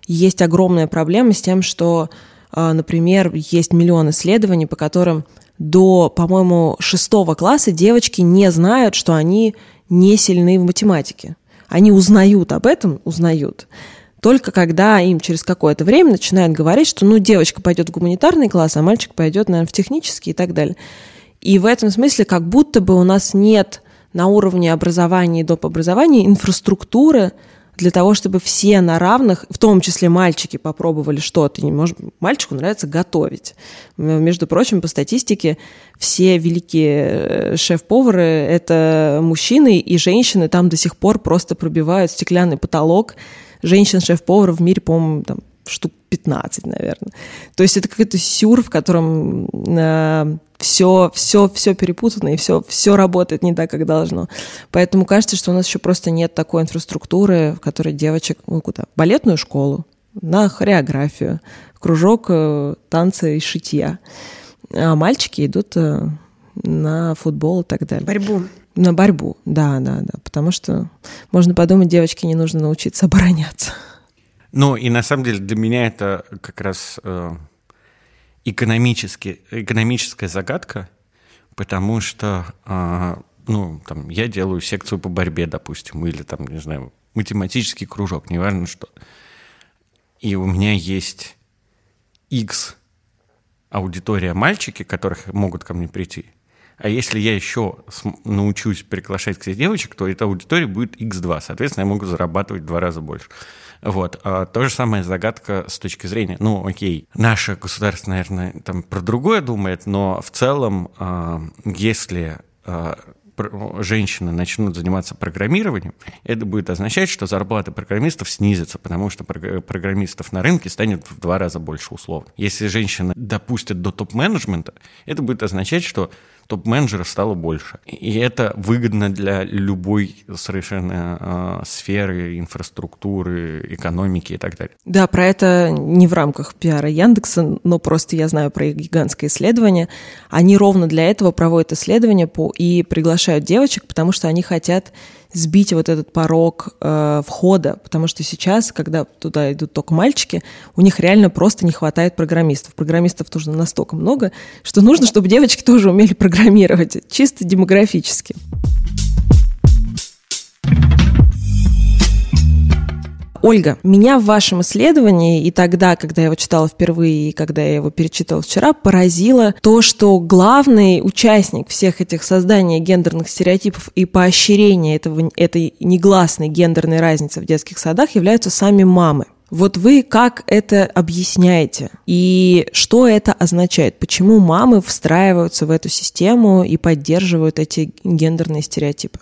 есть огромная проблема с тем, что, например, есть миллион исследований, по которым до, по-моему, шестого класса девочки не знают, что они не сильны в математике. Они узнают об этом, узнают, только когда им через какое-то время начинают говорить, что, ну, девочка пойдет в гуманитарный класс, а мальчик пойдет, наверное, в технический и так далее. И в этом смысле как будто бы у нас нет на уровне образования и доп. Образования инфраструктуры для того, чтобы все на равных, в том числе мальчики, попробовали что-то. Может, мальчику нравится готовить. Между прочим, по статистике, все великие шеф-повары – это мужчины, и женщины там до сих пор просто пробивают стеклянный потолок. Женщин-шеф-поваров в мире, по-моему, там штук пятнадцать, наверное. То есть это какой-то сюр, в котором э, все, все, все перепутано, и все, все работает не так, как должно. Поэтому кажется, что у нас еще просто нет такой инфраструктуры, в которой девочек, ну куда, в балетную школу, на хореографию, кружок э, танца и шитья. А мальчики идут э, на футбол и так далее. Борьбу. На борьбу, да, да, да. Потому что можно подумать, девочке не нужно научиться обороняться. Ну, и на самом деле для меня это как раз э, экономически, экономическая загадка, потому что э, ну, там, я делаю секцию по борьбе, допустим, или там, не знаю, математический кружок, неважно что. И у меня есть X аудитория мальчики, которых могут ко мне прийти. А если я еще научусь приглашать к себе девочек, то эта аудитория будет икс два. Соответственно, я могу зарабатывать в два раза больше. Вот. А то же самое загадка с точки зрения... Ну, окей, наше государство, наверное, там про другое думает, но в целом, если женщины начнут заниматься программированием, это будет означать, что зарплата программистов снизится, потому что программистов на рынке станет в два раза больше условно. Если женщины допустят до топ-менеджмента, это будет означать, что топ-менеджеров стало больше. И это выгодно для любой совершенно э, сферы, инфраструктуры, экономики и так далее. Да, про это не в рамках пиара Яндекса, но просто я знаю про их гигантское исследование. Они ровно для этого проводят исследования по... и приглашают девочек, потому что они хотят сбить вот этот порог э, входа, потому что сейчас, когда туда идут только мальчики, у них реально просто не хватает программистов. Программистов нужно настолько много, что нужно, чтобы девочки тоже умели программировать, чисто демографически. Ольга, меня в вашем исследовании и тогда, когда я его читала впервые, и когда я его перечитывала вчера, поразило то, что главный участник всех этих созданий гендерных стереотипов и поощрения этого, этой негласной гендерной разницы в детских садах являются сами мамы. Вот вы как это объясняете? И что это означает? Почему мамы встраиваются в эту систему и поддерживают эти гендерные стереотипы?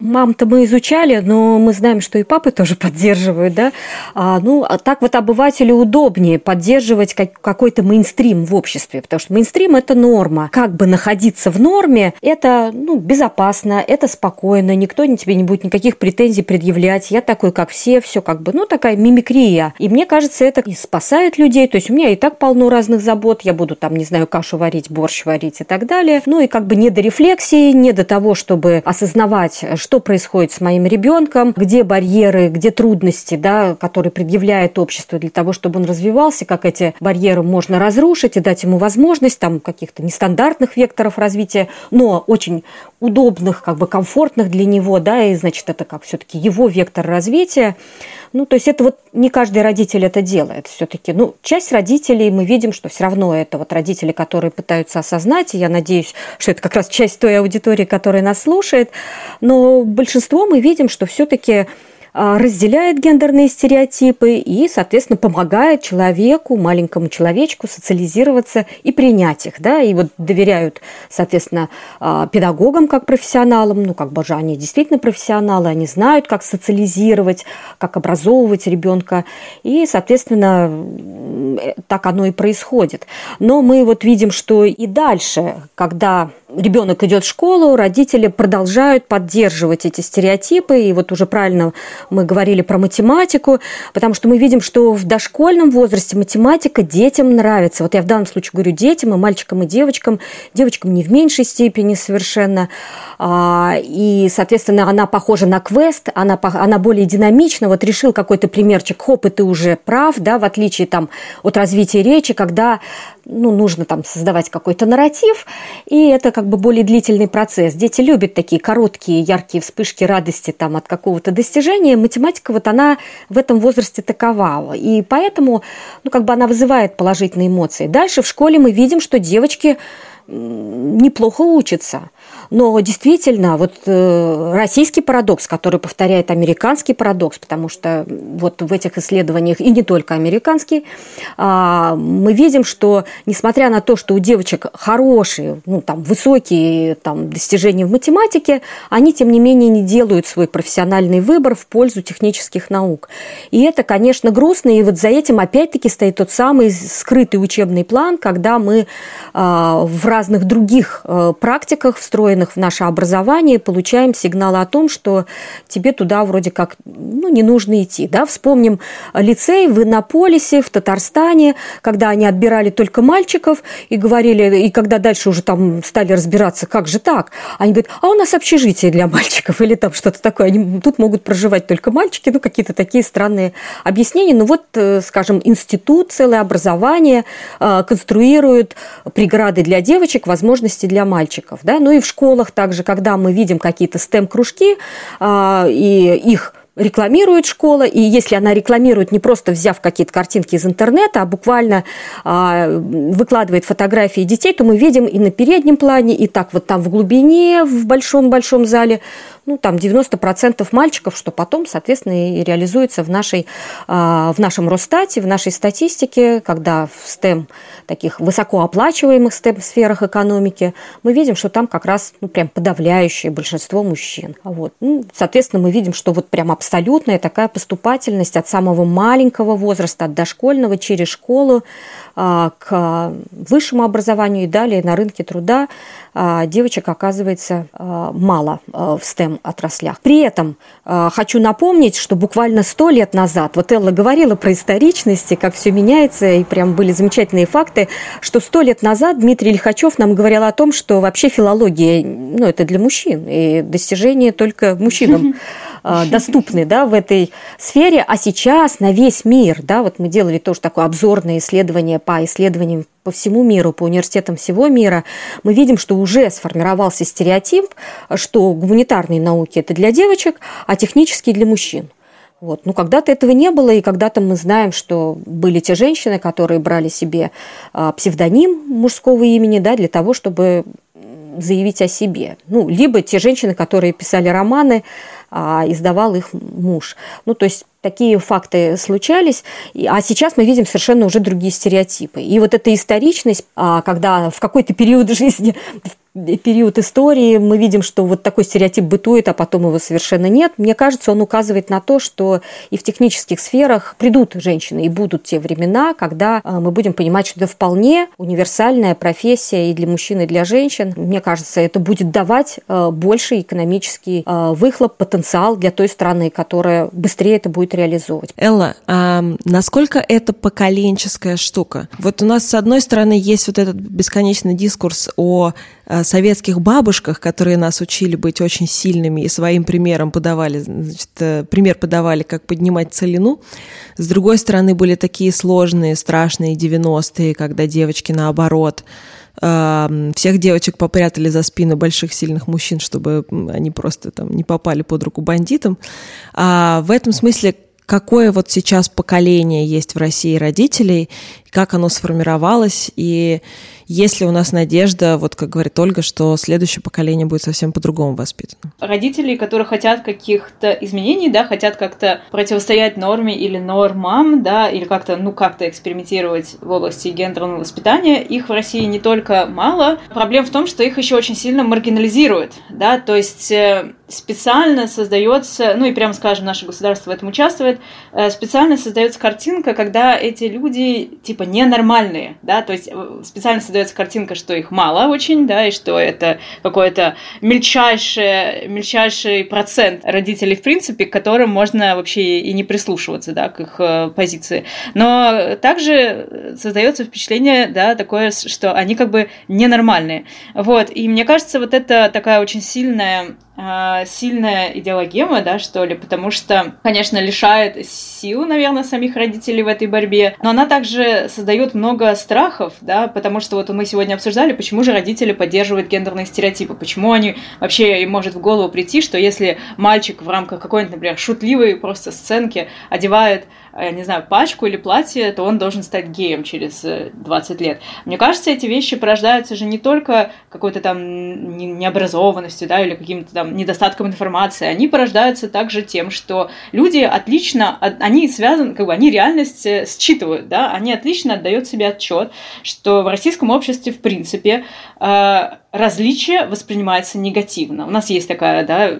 Мам-то мы изучали, но мы знаем, что и папы тоже поддерживают, да. А, ну, а так вот обывателю удобнее поддерживать как, какой-то мейнстрим в обществе, потому что мейнстрим – это норма. Как бы находиться в норме – это ну, безопасно, это спокойно, никто тебе не будет никаких претензий предъявлять. Я такой, как все, все как бы, ну, такая мимикрия. И мне кажется, это и спасает людей. То есть у меня и так полно разных забот. Я буду там, не знаю, кашу варить, борщ варить и так далее. Ну, и как бы не до рефлексии, не до того, чтобы осознавать, что происходит с моим ребенком, где барьеры, где трудности, да, которые предъявляет общество для того, чтобы он развивался, как эти барьеры можно разрушить и дать ему возможность там, каких-то нестандартных векторов развития, но очень удобных, как бы комфортных для него, да, и значит, это как все-таки его вектор развития. Ну, то есть это вот не каждый родитель это делает все-таки. Ну, часть родителей мы видим, что все равно это вот родители, которые пытаются осознать, и я надеюсь, что это как раз часть той аудитории, которая нас слушает. Но большинство мы видим, что все-таки разделяет гендерные стереотипы и, соответственно, помогает человеку, маленькому человечку социализироваться и принять их, да, и вот доверяют, соответственно, педагогам как профессионалам, ну, как бы же они действительно профессионалы, они знают, как социализировать, как образовывать ребенка, и, соответственно, так оно и происходит. Но мы вот видим, что и дальше, когда ребенок идет в школу, родители продолжают поддерживать эти стереотипы, и вот уже правильно мы говорили про математику, потому что мы видим, что в дошкольном возрасте математика детям нравится. Вот я в данном случае говорю детям, и мальчикам, и девочкам. Девочкам не в меньшей степени совершенно. И, соответственно, она похожа на квест, она, она более динамична. Вот решил какой-то примерчик, хоп, и ты уже прав, да, в отличие там, от развития речи, когда ну, нужно там, создавать какой-то нарратив, и это как бы более длительный процесс. Дети любят такие короткие, яркие вспышки радости там, от какого-то достижения. Математика, вот она в этом возрасте такова. И поэтому, ну, как бы она вызывает положительные эмоции. Дальше в школе мы видим, что девочки неплохо учатся. Но действительно, вот э, российский парадокс, который повторяет американский парадокс, потому что вот в этих исследованиях, и не только американский, э, мы видим, что несмотря на то, что у девочек хорошие, ну, там, высокие там, достижения в математике, они, тем не менее, не делают свой профессиональный выбор в пользу технических наук. И это, конечно, грустно, и вот за этим опять-таки стоит тот самый скрытый учебный план, когда мы э, в разных других э, практиках, встроенных в наше образование, получаем сигналы о том, что тебе туда вроде как ну, не нужно идти. Да? Вспомним лицей в Иннополисе, в Татарстане, когда они отбирали только мальчиков и говорили, и когда дальше уже там стали разбираться, как же так, они говорят, а у нас общежитие для мальчиков или там что-то такое, они тут могут проживать только мальчики, ну какие-то такие странные объяснения. Ну вот, скажем, институт, целое образование конструирует преграды для девочек, возможности для мальчиков. Да? Ну и в школах также, когда мы видим какие-то STEM-кружки и их рекламирует школа, и если она рекламирует, не просто взяв какие-то картинки из интернета, а буквально э, выкладывает фотографии детей, то мы видим и на переднем плане, и так вот там в глубине, в большом-большом зале, ну, там девяносто процентов мальчиков, что потом, соответственно, и реализуется в, нашей, э, в нашем Росстате, в нашей статистике, когда в STEM, таких высокооплачиваемых STEM-сферах экономики, мы видим, что там как раз ну, прям подавляющее большинство мужчин. Вот. Ну, соответственно, мы видим, что вот прям абсолютная такая поступательность от самого маленького возраста, от дошкольного, через школу к высшему образованию и далее на рынке труда девочек оказывается мало в STEM-отраслях. При этом хочу напомнить, что буквально сто лет назад, вот Элла говорила про историчности, как все меняется, и прям были замечательные факты, что сто лет назад Дмитрий Лихачев нам говорил о том, что вообще филология, ну, это для мужчин, и достижения только мужчинам доступны. Да, в этой сфере, а сейчас на весь мир, да, вот мы делали тоже такое обзорное исследование по исследованиям по всему миру, по университетам всего мира, мы видим, что уже сформировался стереотип, что гуманитарные науки – это для девочек, а технические – для мужчин. Вот. Ну, когда-то этого не было, и когда-то мы знаем, что были те женщины, которые брали себе псевдоним мужского имени, да, для того, чтобы заявить о себе. Ну, либо те женщины, которые писали романы, а издавал их муж. Ну, то есть такие факты случались, а сейчас мы видим совершенно уже другие стереотипы. И вот эта историчность, когда в какой-то период жизни, в период истории мы видим, что вот такой стереотип бытует, а потом его совершенно нет, мне кажется, он указывает на то, что и в технических сферах придут женщины, и будут те времена, когда мы будем понимать, что это вполне универсальная профессия и для мужчин, и для женщин. Мне кажется, это будет давать больше экономический выхлоп, потенциал для той страны, которая быстрее это будет реализовывать. Элла, а насколько это поколенческая штука? Вот у нас, с одной стороны, есть вот этот бесконечный дискурс о советских бабушках, которые нас учили быть очень сильными и своим примером подавали, значит, пример подавали, как поднимать целину. С другой стороны, были такие сложные, страшные девяностые, когда девочки, наоборот, всех девочек попрятали за спину больших сильных мужчин, чтобы они просто там не попали под руку бандитам. А в этом смысле, какое вот сейчас поколение есть в России родителей, как оно сформировалось, и есть ли у нас надежда, вот как говорит Ольга, что следующее поколение будет совсем по-другому воспитано? Родители, которые хотят каких-то изменений, да, хотят как-то противостоять норме или нормам, да, или как-то, ну, как-то экспериментировать в области гендерного воспитания, их в России не только мало, проблема в том, что их еще очень сильно маргинализируют, да, то есть специально создается, ну и прямо скажем, наше государство в этом участвует, специально создается картинка, когда эти люди типа ненормальные, да, то есть специально создается картинка, что их мало очень, да, и что это какой-то мельчайший, мельчайший процент родителей, в принципе, к которым можно вообще и не прислушиваться, да, к их позиции. Но также создается впечатление, да, такое, что они как бы ненормальные. Вот, и мне кажется, вот это такая очень сильная сильная идеологема, да, что ли, потому что, конечно, лишает сил, наверное, самих родителей в этой борьбе, но она также создает много страхов, да, потому что вот мы сегодня обсуждали, почему же родители поддерживают гендерные стереотипы, почему они вообще, им может в голову прийти, что если мальчик в рамках какой-нибудь, например, шутливой просто сценки одевает, я не знаю, пачку или платье, то он должен стать геем через двадцать лет. Мне кажется, эти вещи порождаются же не только какой-то там необразованностью, да, или каким-то там недостатком информации, они порождаются также тем, что люди отлично, они связаны, как бы, они реальность считывают, да, они отлично отдают себе отчет, что в российском обществе, в принципе, различие воспринимается негативно. У нас есть такая, да,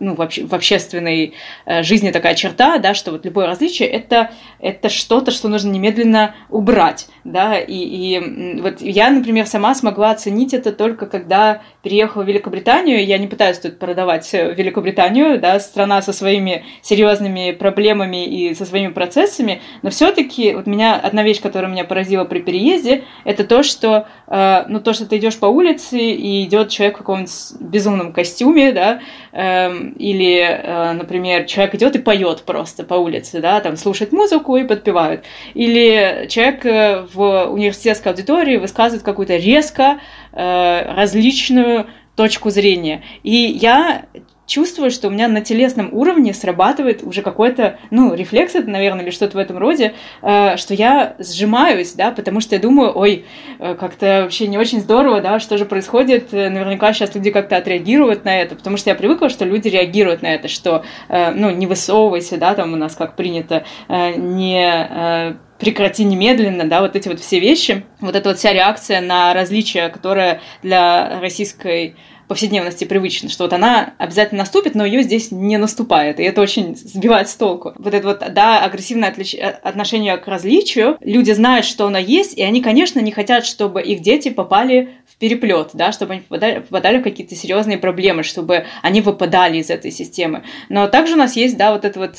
ну, в, обще- в общественной э, жизни такая черта, да, что вот любое различие это, – это что-то, что нужно немедленно убрать. Да? И, и вот я, например, сама смогла оценить это только когда переехала в Великобританию. Я не пытаюсь тут продавать Великобританию, да, страна со своими серьезными проблемами и со своими процессами, но все-таки вот меня, одна вещь, которая меня поразила при переезде, это то, что, э, ну, то, что ты идешь по улице, и идет человек в каком-нибудь безумном костюме, да, эм, или, э, например, человек идет и поет просто по улице, да, там слушает музыку и подпевает, или человек в университетской аудитории высказывает какую-то резко э, различную точку зрения, и я чувствую, что у меня на телесном уровне срабатывает уже какой-то, ну, рефлекс это, наверное, или что-то в этом роде, что я сжимаюсь, да, потому что я думаю, ой, как-то вообще не очень здорово, да, что же происходит, наверняка сейчас люди как-то отреагируют на это, потому что я привыкла, что люди реагируют на это, что, ну, не высовывайся, да, там у нас как принято, не... прекрати немедленно, да, вот эти вот все вещи, вот эта вот вся реакция на различия, которая для российской повседневности привычна, что вот она обязательно наступит, но ее здесь не наступает, и это очень сбивает с толку. Вот это вот, да, агрессивное отлич... отношение к различию, люди знают, что оно есть, и они, конечно, не хотят, чтобы их дети попали в переплет, да, чтобы они попадали, попадали в какие-то серьезные проблемы, чтобы они выпадали из этой системы. Но также у нас есть, да, вот это вот,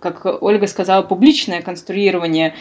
как Ольга сказала, публичное конструирование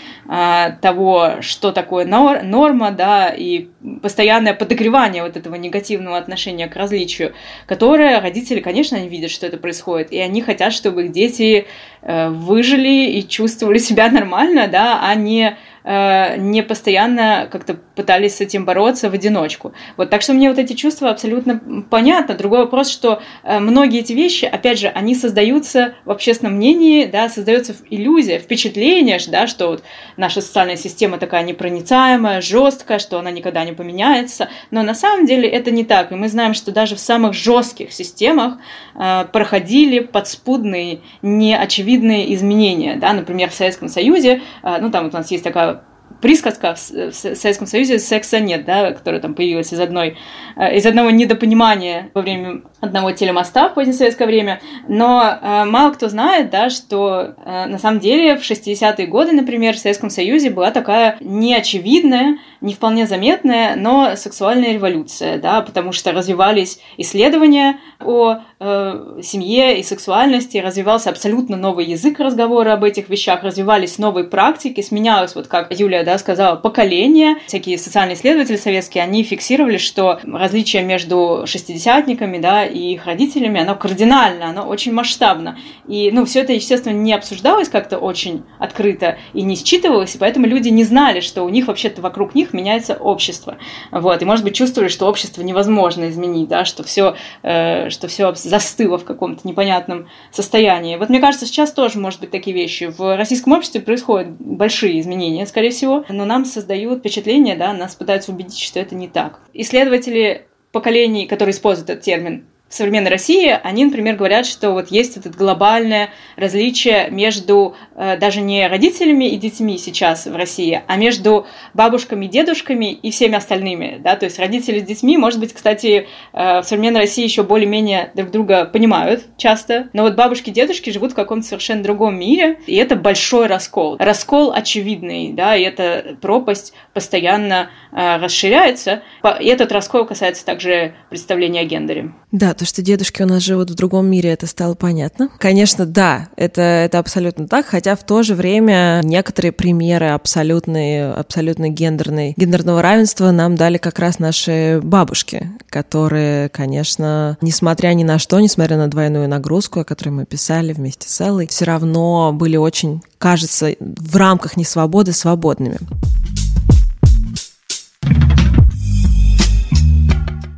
того, что такое норма, да, и постоянное подогревание вот этого негативного отношения к различию, которое родители, конечно, они видят, что это происходит, и они хотят, чтобы их дети выжили и чувствовали себя нормально, да, а не, не постоянно как-то пытались с этим бороться в одиночку. Вот, так что мне вот эти чувства абсолютно понятны. Другой вопрос, что многие эти вещи, опять же, они создаются в общественном мнении, да, создается иллюзия, впечатление, да, что вот наша социальная система такая непроницаемая, жесткая, что она никогда не поменяется. Но на самом деле это не так. И мы знаем, что даже в самых жестких системах э, проходили подспудные, неочевидные изменения. Да? Например, в Советском Союзе, э, ну там вот у нас есть такая присказка, в Советском Союзе секса нет, да, которая там появилась из одной, из одного недопонимания во время одного телемоста в позднее советское время, но э, мало кто знает, да, что э, на самом деле в шестидесятые годы, например, в Советском Союзе была такая неочевидная, не вполне заметная, но сексуальная революция, да, потому что развивались исследования о э, семье и сексуальности, развивался абсолютно новый язык разговора об этих вещах, развивались новые практики, сменялось, вот как Юля, да, сказала, поколение. Всякие социальные исследователи советские, они фиксировали, что различие между шестидесятниками, да, и их родителями, оно кардинально, оно очень масштабно. И, ну, все это, естественно, не обсуждалось как-то очень открыто и не считывалось, и поэтому люди не знали, что у них вообще-то вокруг них меняется общество. Вот. И, может быть, чувствовали, что общество невозможно изменить, да, что все, э, что все застыло в каком-то непонятном состоянии. Вот, мне кажется, сейчас тоже, может быть, такие вещи. В российском обществе происходят большие изменения, скорее всего, но нам создают впечатление, да, нас пытаются убедить, что это не так. Исследователи поколений, которые используют этот термин, в современной России, они, например, говорят, что вот есть это глобальное различие между э, даже не родителями и детьми сейчас в России, а между бабушками, дедушками и всеми остальными, да, то есть родители с детьми, может быть, кстати, э, в современной России еще более-менее друг друга понимают часто, но вот бабушки и дедушки живут в каком-то совершенно другом мире, и это большой раскол, раскол очевидный, да, и эта пропасть постоянно э, расширяется, и этот раскол касается также представления о гендере. Да, то, что дедушки у нас живут в другом мире, это стало понятно. Конечно, да, это, это абсолютно так, хотя в то же время некоторые примеры абсолютной, абсолютно гендерной, гендерного равенства нам дали как раз наши бабушки, которые, конечно, несмотря ни на что, несмотря на двойную нагрузку, о которой мы писали вместе с Эллой, все равно были очень, кажется, в рамках несвободы свободными.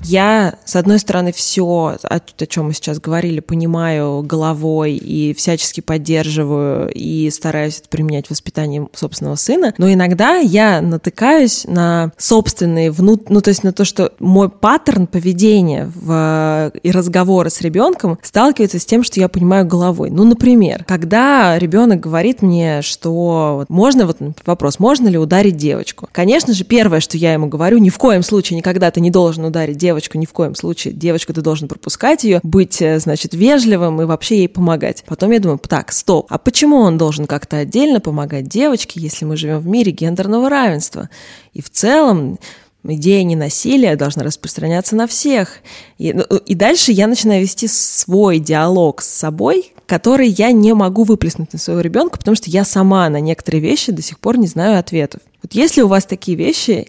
Я, с одной стороны, все, о, о чем мы сейчас говорили, понимаю головой и всячески поддерживаю и стараюсь это применять в воспитании собственного сына, но иногда я натыкаюсь на собственные, вну... ну, то есть на то, что мой паттерн поведения в... и разговора с ребенком сталкивается с тем, что я понимаю головой. Ну, например, когда ребенок говорит мне, что можно, вот вопрос, можно ли ударить девочку? Конечно же, первое, что я ему говорю, ни в коем случае никогда ты не должен ударить девочку, девочку ни в коем случае. Девочку ты должен пропускать ее, быть, значит, вежливым и вообще ей помогать. Потом я думаю, так, стоп, а почему он должен как-то отдельно помогать девочке, если мы живем в мире гендерного равенства? И в целом идея ненасилия должна распространяться на всех. И, и дальше я начинаю вести свой диалог с собой, который я не могу выплеснуть на своего ребенка, потому что я сама на некоторые вещи до сих пор не знаю ответов. Вот если у вас такие вещи...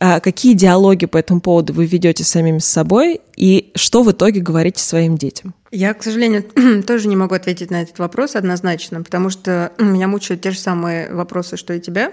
Какие диалоги по этому поводу вы ведете с самими собой и что в итоге говорите своим детям? Я, к сожалению, тоже не могу ответить на этот вопрос однозначно, потому что меня мучают те же самые вопросы, что и тебя.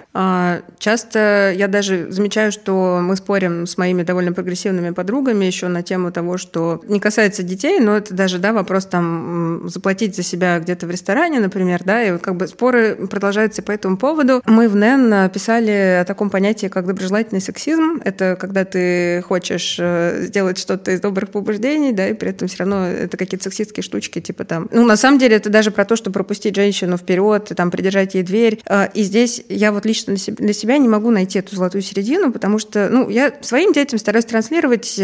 Часто я даже замечаю, что мы спорим с моими довольно прогрессивными подругами еще на тему того, что не касается детей, но это даже, да, вопрос там заплатить за себя где-то в ресторане, например, да, и как бы споры продолжаются по этому поводу. Мы в НЭН писали о таком понятии, как доброжелательный сексизм. Это когда ты хочешь сделать что-то из добрых побуждений, да, и при этом все равно это какие-то сексистские штучки, типа там... Ну, на самом деле, это даже про то, что пропустить женщину вперед, там, придержать ей дверь. И здесь я вот лично для себя не могу найти эту золотую середину, потому что, ну, я своим детям стараюсь транслировать,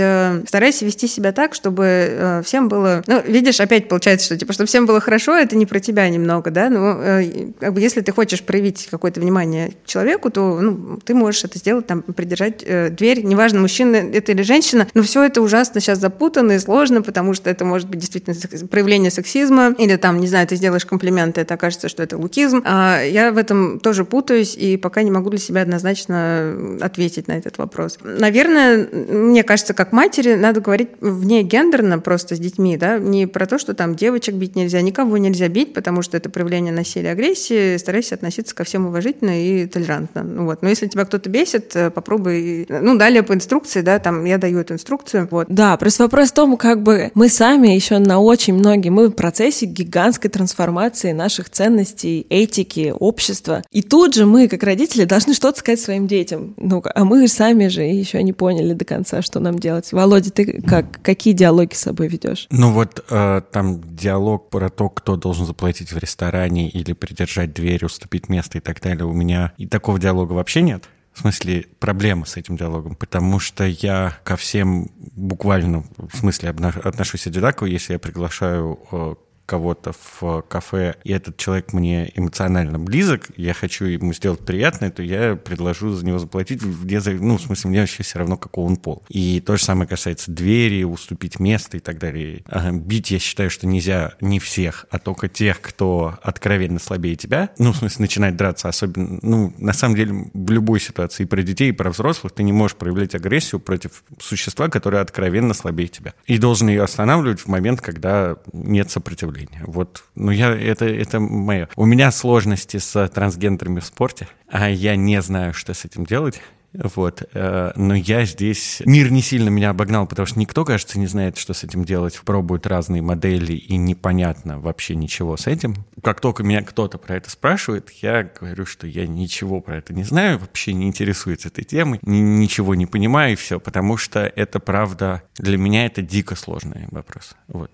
стараюсь вести себя так, чтобы всем было... Ну, видишь, опять получается, что, типа, чтобы всем было хорошо, это не про тебя немного, да? Ну, как бы, если ты хочешь проявить какое-то внимание человеку, то, ну, ты можешь это сделать, там, придержать дверь, неважно, мужчина это или женщина, но все это ужасно сейчас запутано и сложно, потому что это может быть действительно проявление сексизма, или там, не знаю, ты сделаешь комплименты, это окажется, что это лукизм. А я в этом тоже путаюсь и пока не могу для себя однозначно ответить на этот вопрос. Наверное, мне кажется, как матери надо говорить вне гендерно просто с детьми, да, не про то, что там девочек бить нельзя, никого нельзя бить, потому что это проявление насилия, агрессии, старайся относиться ко всем уважительно и толерантно. Вот. Но если тебя кто-то бесит, попробуй, ну, далее по инструкции, да, там, я даю эту инструкцию. Вот. Да, просто вопрос в том, как бы мы сами еще на очень многие. Мы в процессе гигантской трансформации наших ценностей, этики, общества. И тут же мы, как родители, должны что-то сказать своим детям. Ну, а мы сами же еще не поняли до конца, что нам делать. Володя, ты как? Какие диалоги с собой ведешь? Ну вот э, там диалог про то, кто должен заплатить в ресторане или придержать дверь, уступить место и так далее. У меня и такого диалога вообще нет. В смысле, проблема с этим диалогом, потому что я ко всем буквально, в смысле, отношусь одинаково, если я приглашаю э, кого-то в кафе, и этот человек мне эмоционально близок, я хочу ему сделать приятное, то я предложу за него заплатить, где, ну, в смысле, мне вообще все равно, какого он пол. И то же самое касается двери, уступить место и так далее. А, бить, я считаю, что нельзя не всех, а только тех, кто откровенно слабее тебя. Ну, в смысле, начинать драться, особенно, ну, на самом деле, в любой ситуации, и про детей, и про взрослых, ты не можешь проявлять агрессию против существа, которое откровенно слабее тебя. И должен ее останавливать в момент, когда нет сопротивления. Вот, ну я, это, это мое. У меня сложности с трансгендерами в спорте, а я не знаю, что с этим делать. Вот, но я здесь... Мир не сильно меня обогнал, потому что никто, кажется, не знает, что с этим делать. Пробуют разные модели, и непонятно вообще ничего с этим. Как только меня кто-то про это спрашивает, я говорю, что я ничего про это не знаю, вообще не интересуюсь этой темой, ничего не понимаю, и все, потому что это, правда, для меня это дико сложный вопрос. Вот,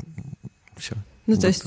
все. Ну, вот. То есть,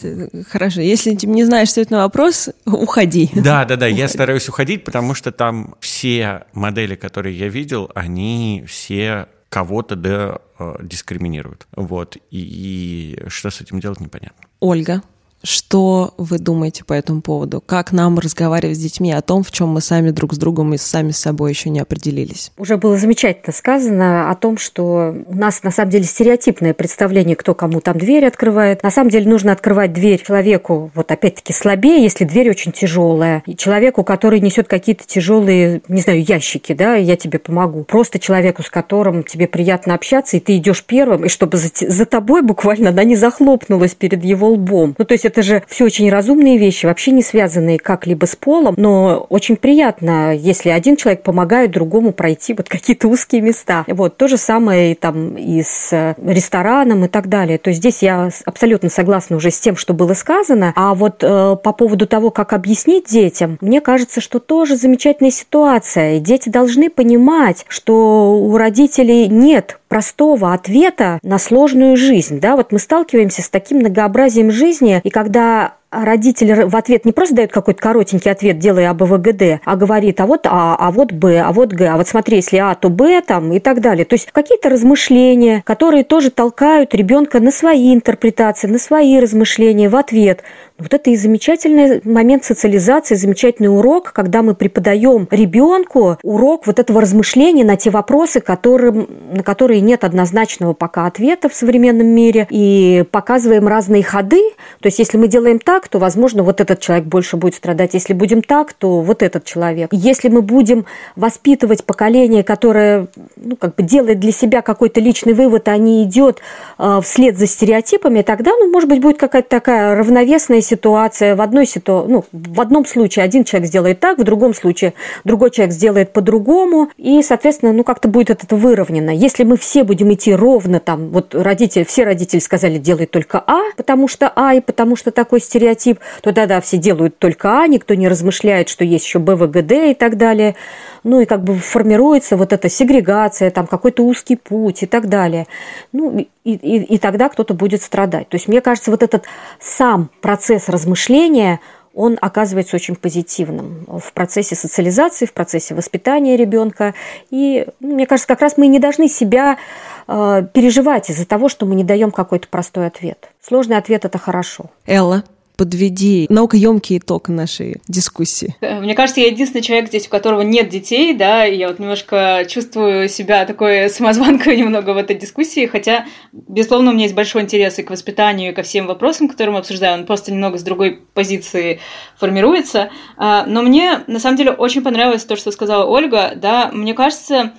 хорошо, если ты не знаешь ответ на вопрос, уходи. Да, да, да, уходи. Я стараюсь уходить, потому что там все модели, которые я видел, они все кого-то да, дискриминируют. Вот, и, и что с этим делать, непонятно. Ольга, Что вы думаете по этому поводу? Как нам разговаривать с детьми о том, в чем мы сами друг с другом и сами с собой еще не определились? Уже было замечательно сказано о том, что у нас на самом деле стереотипное представление, кто кому там дверь открывает. На самом деле нужно открывать дверь человеку, вот опять-таки слабее, если дверь очень тяжелая, и человеку, который несет какие-то тяжелые, не знаю, ящики, да, я тебе помогу. Просто человеку, с которым тебе приятно общаться, и ты идешь первым, и чтобы за, за тобой буквально она не захлопнулась перед его лбом. Ну, то есть это же все очень разумные вещи, вообще не связанные как-либо с полом, но очень приятно, если один человек помогает другому пройти вот какие-то узкие места. Вот, то же самое и, там, и с рестораном и так далее. То есть здесь я абсолютно согласна уже с тем, что было сказано. А вот э, по поводу того, как объяснить детям, мне кажется, что тоже замечательная ситуация. И дети должны понимать, что у родителей нет простого ответа на сложную жизнь. Да? Вот мы сталкиваемся с таким многообразием жизни, и когда родитель в ответ не просто дает какой-то коротенький ответ, делая АБВГД, а говорит, а вот А, а вот Б, а вот Г, а вот смотри, если А, то Б там и так далее. То есть какие-то размышления, которые тоже толкают ребенка на свои интерпретации, на свои размышления в ответ. Вот это и замечательный момент социализации, замечательный урок, когда мы преподаем ребенку урок вот этого размышления на те вопросы, которым, на которые нет однозначного пока ответа в современном мире, и показываем разные ходы. То есть если мы делаем так, то, возможно, вот этот человек больше будет страдать. Если будем так, то вот этот человек. Если мы будем воспитывать поколение, которое, ну, как бы делает для себя какой-то личный вывод, а не идет э, вслед за стереотипами, тогда, ну, может быть, будет какая-то такая равновесная ситуация. В одной ситу... ну, в одном случае один человек сделает так, в другом случае другой человек сделает по-другому, и, соответственно, ну, как-то будет это выровнено. Если мы все будем идти ровно, там, вот родители, все родители сказали, делай только А, потому что А и потому что такой стереотип, то да-да, все делают только А, никто не размышляет, что есть еще Б, В, Г, Д и так далее. Ну и как бы формируется вот эта сегрегация, там какой-то узкий путь и так далее. Ну и, и, и тогда кто-то будет страдать. То есть мне кажется, вот этот сам процесс размышления, он оказывается очень позитивным в процессе социализации, в процессе воспитания ребенка. И, ну, мне кажется, как раз мы не должны себя э, переживать из-за того, что мы не даем какой-то простой ответ. Сложный ответ – это хорошо. Элла, подведи наукоемкий итог нашей дискуссии. Мне кажется, я единственный человек здесь, у которого нет детей, да, и я вот немножко чувствую себя такой самозванкой немного в этой дискуссии, хотя, безусловно, у меня есть большой интерес и к воспитанию, и ко всем вопросам, которые мы обсуждаем, он просто немного с другой позиции формируется. Но мне, на самом деле, очень понравилось то, что сказала Ольга, да, мне кажется,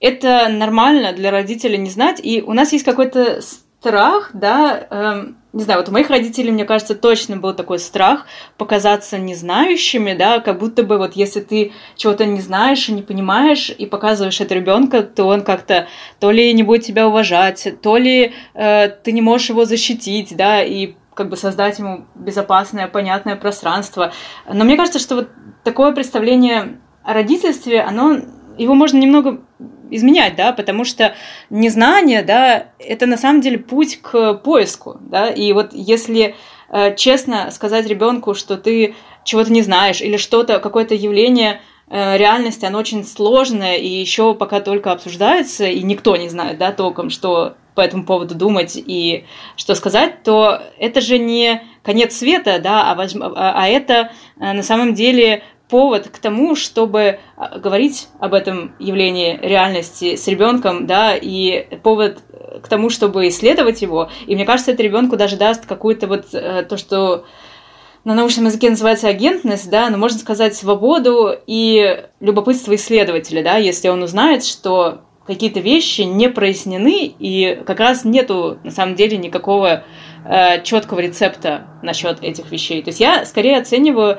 это нормально для родителя не знать, и у нас есть какой-то страх, да, не знаю, вот у моих родителей, мне кажется, точно был такой страх показаться незнающими, да, как будто бы вот если ты чего-то не знаешь и не понимаешь и показываешь это ребенка, то он как-то то ли не будет тебя уважать, то ли э, ты не можешь его защитить, да, и как бы создать ему безопасное, понятное пространство. Но мне кажется, что вот такое представление о родительстве, оно, его можно немного изменять, да, потому что незнание, да, это на самом деле путь к поиску, да, и вот если э, честно сказать ребенку, что ты чего-то не знаешь или что-то, какое-то явление э, реальности, оно очень сложное и еще пока только обсуждается, и никто не знает, да, толком, что по этому поводу думать и что сказать, то это же не конец света, да, а, а это э, на самом деле повод к тому, чтобы говорить об этом явлении реальности с ребенком, да, и повод к тому, чтобы исследовать его. И мне кажется, это ребенку даже даст какую-то вот то, что на научном языке называется агентность, да, но можно сказать свободу и любопытство исследователя, да, если он узнает, что какие-то вещи не прояснены, и как раз нету на самом деле никакого э, четкого рецепта насчет этих вещей. То есть я скорее оцениваю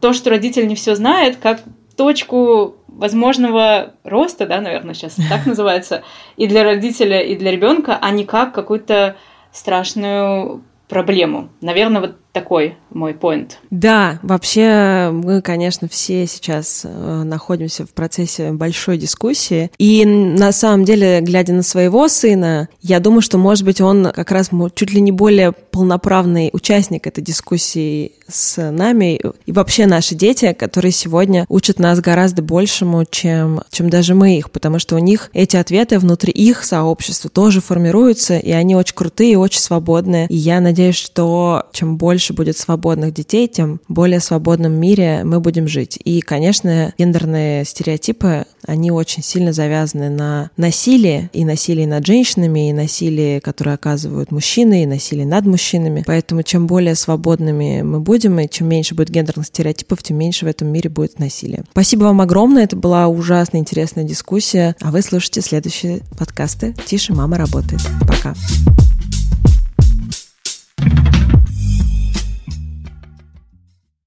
то, что родитель не все знает, как точку возможного роста, да, наверное, сейчас так называется, и для родителя, и для ребенка, а не как какую-то страшную проблему. Наверное, вот такой мой поинт. Да, вообще мы, конечно, все сейчас находимся в процессе большой дискуссии. И на самом деле, глядя на своего сына, я думаю, что, может быть, он как раз чуть ли не более полноправный участник этой дискуссии с нами. И вообще наши дети, которые сегодня учат нас гораздо большему, чем, чем даже мы их, потому что у них эти ответы внутри их сообщества тоже формируются, и они очень крутые, очень свободные. И я надеюсь, что чем больше больше будет свободных детей, тем более в свободном мире мы будем жить. И, конечно, гендерные стереотипы, они очень сильно завязаны на насилии, и насилии над женщинами, и насилии, которое оказывают мужчины, и насилие над мужчинами. Поэтому чем более свободными мы будем, и чем меньше будет гендерных стереотипов, тем меньше в этом мире будет насилия. Спасибо вам огромное, это была ужасно интересная дискуссия, а вы слушайте следующие подкасты «Тише, мама работает». Пока!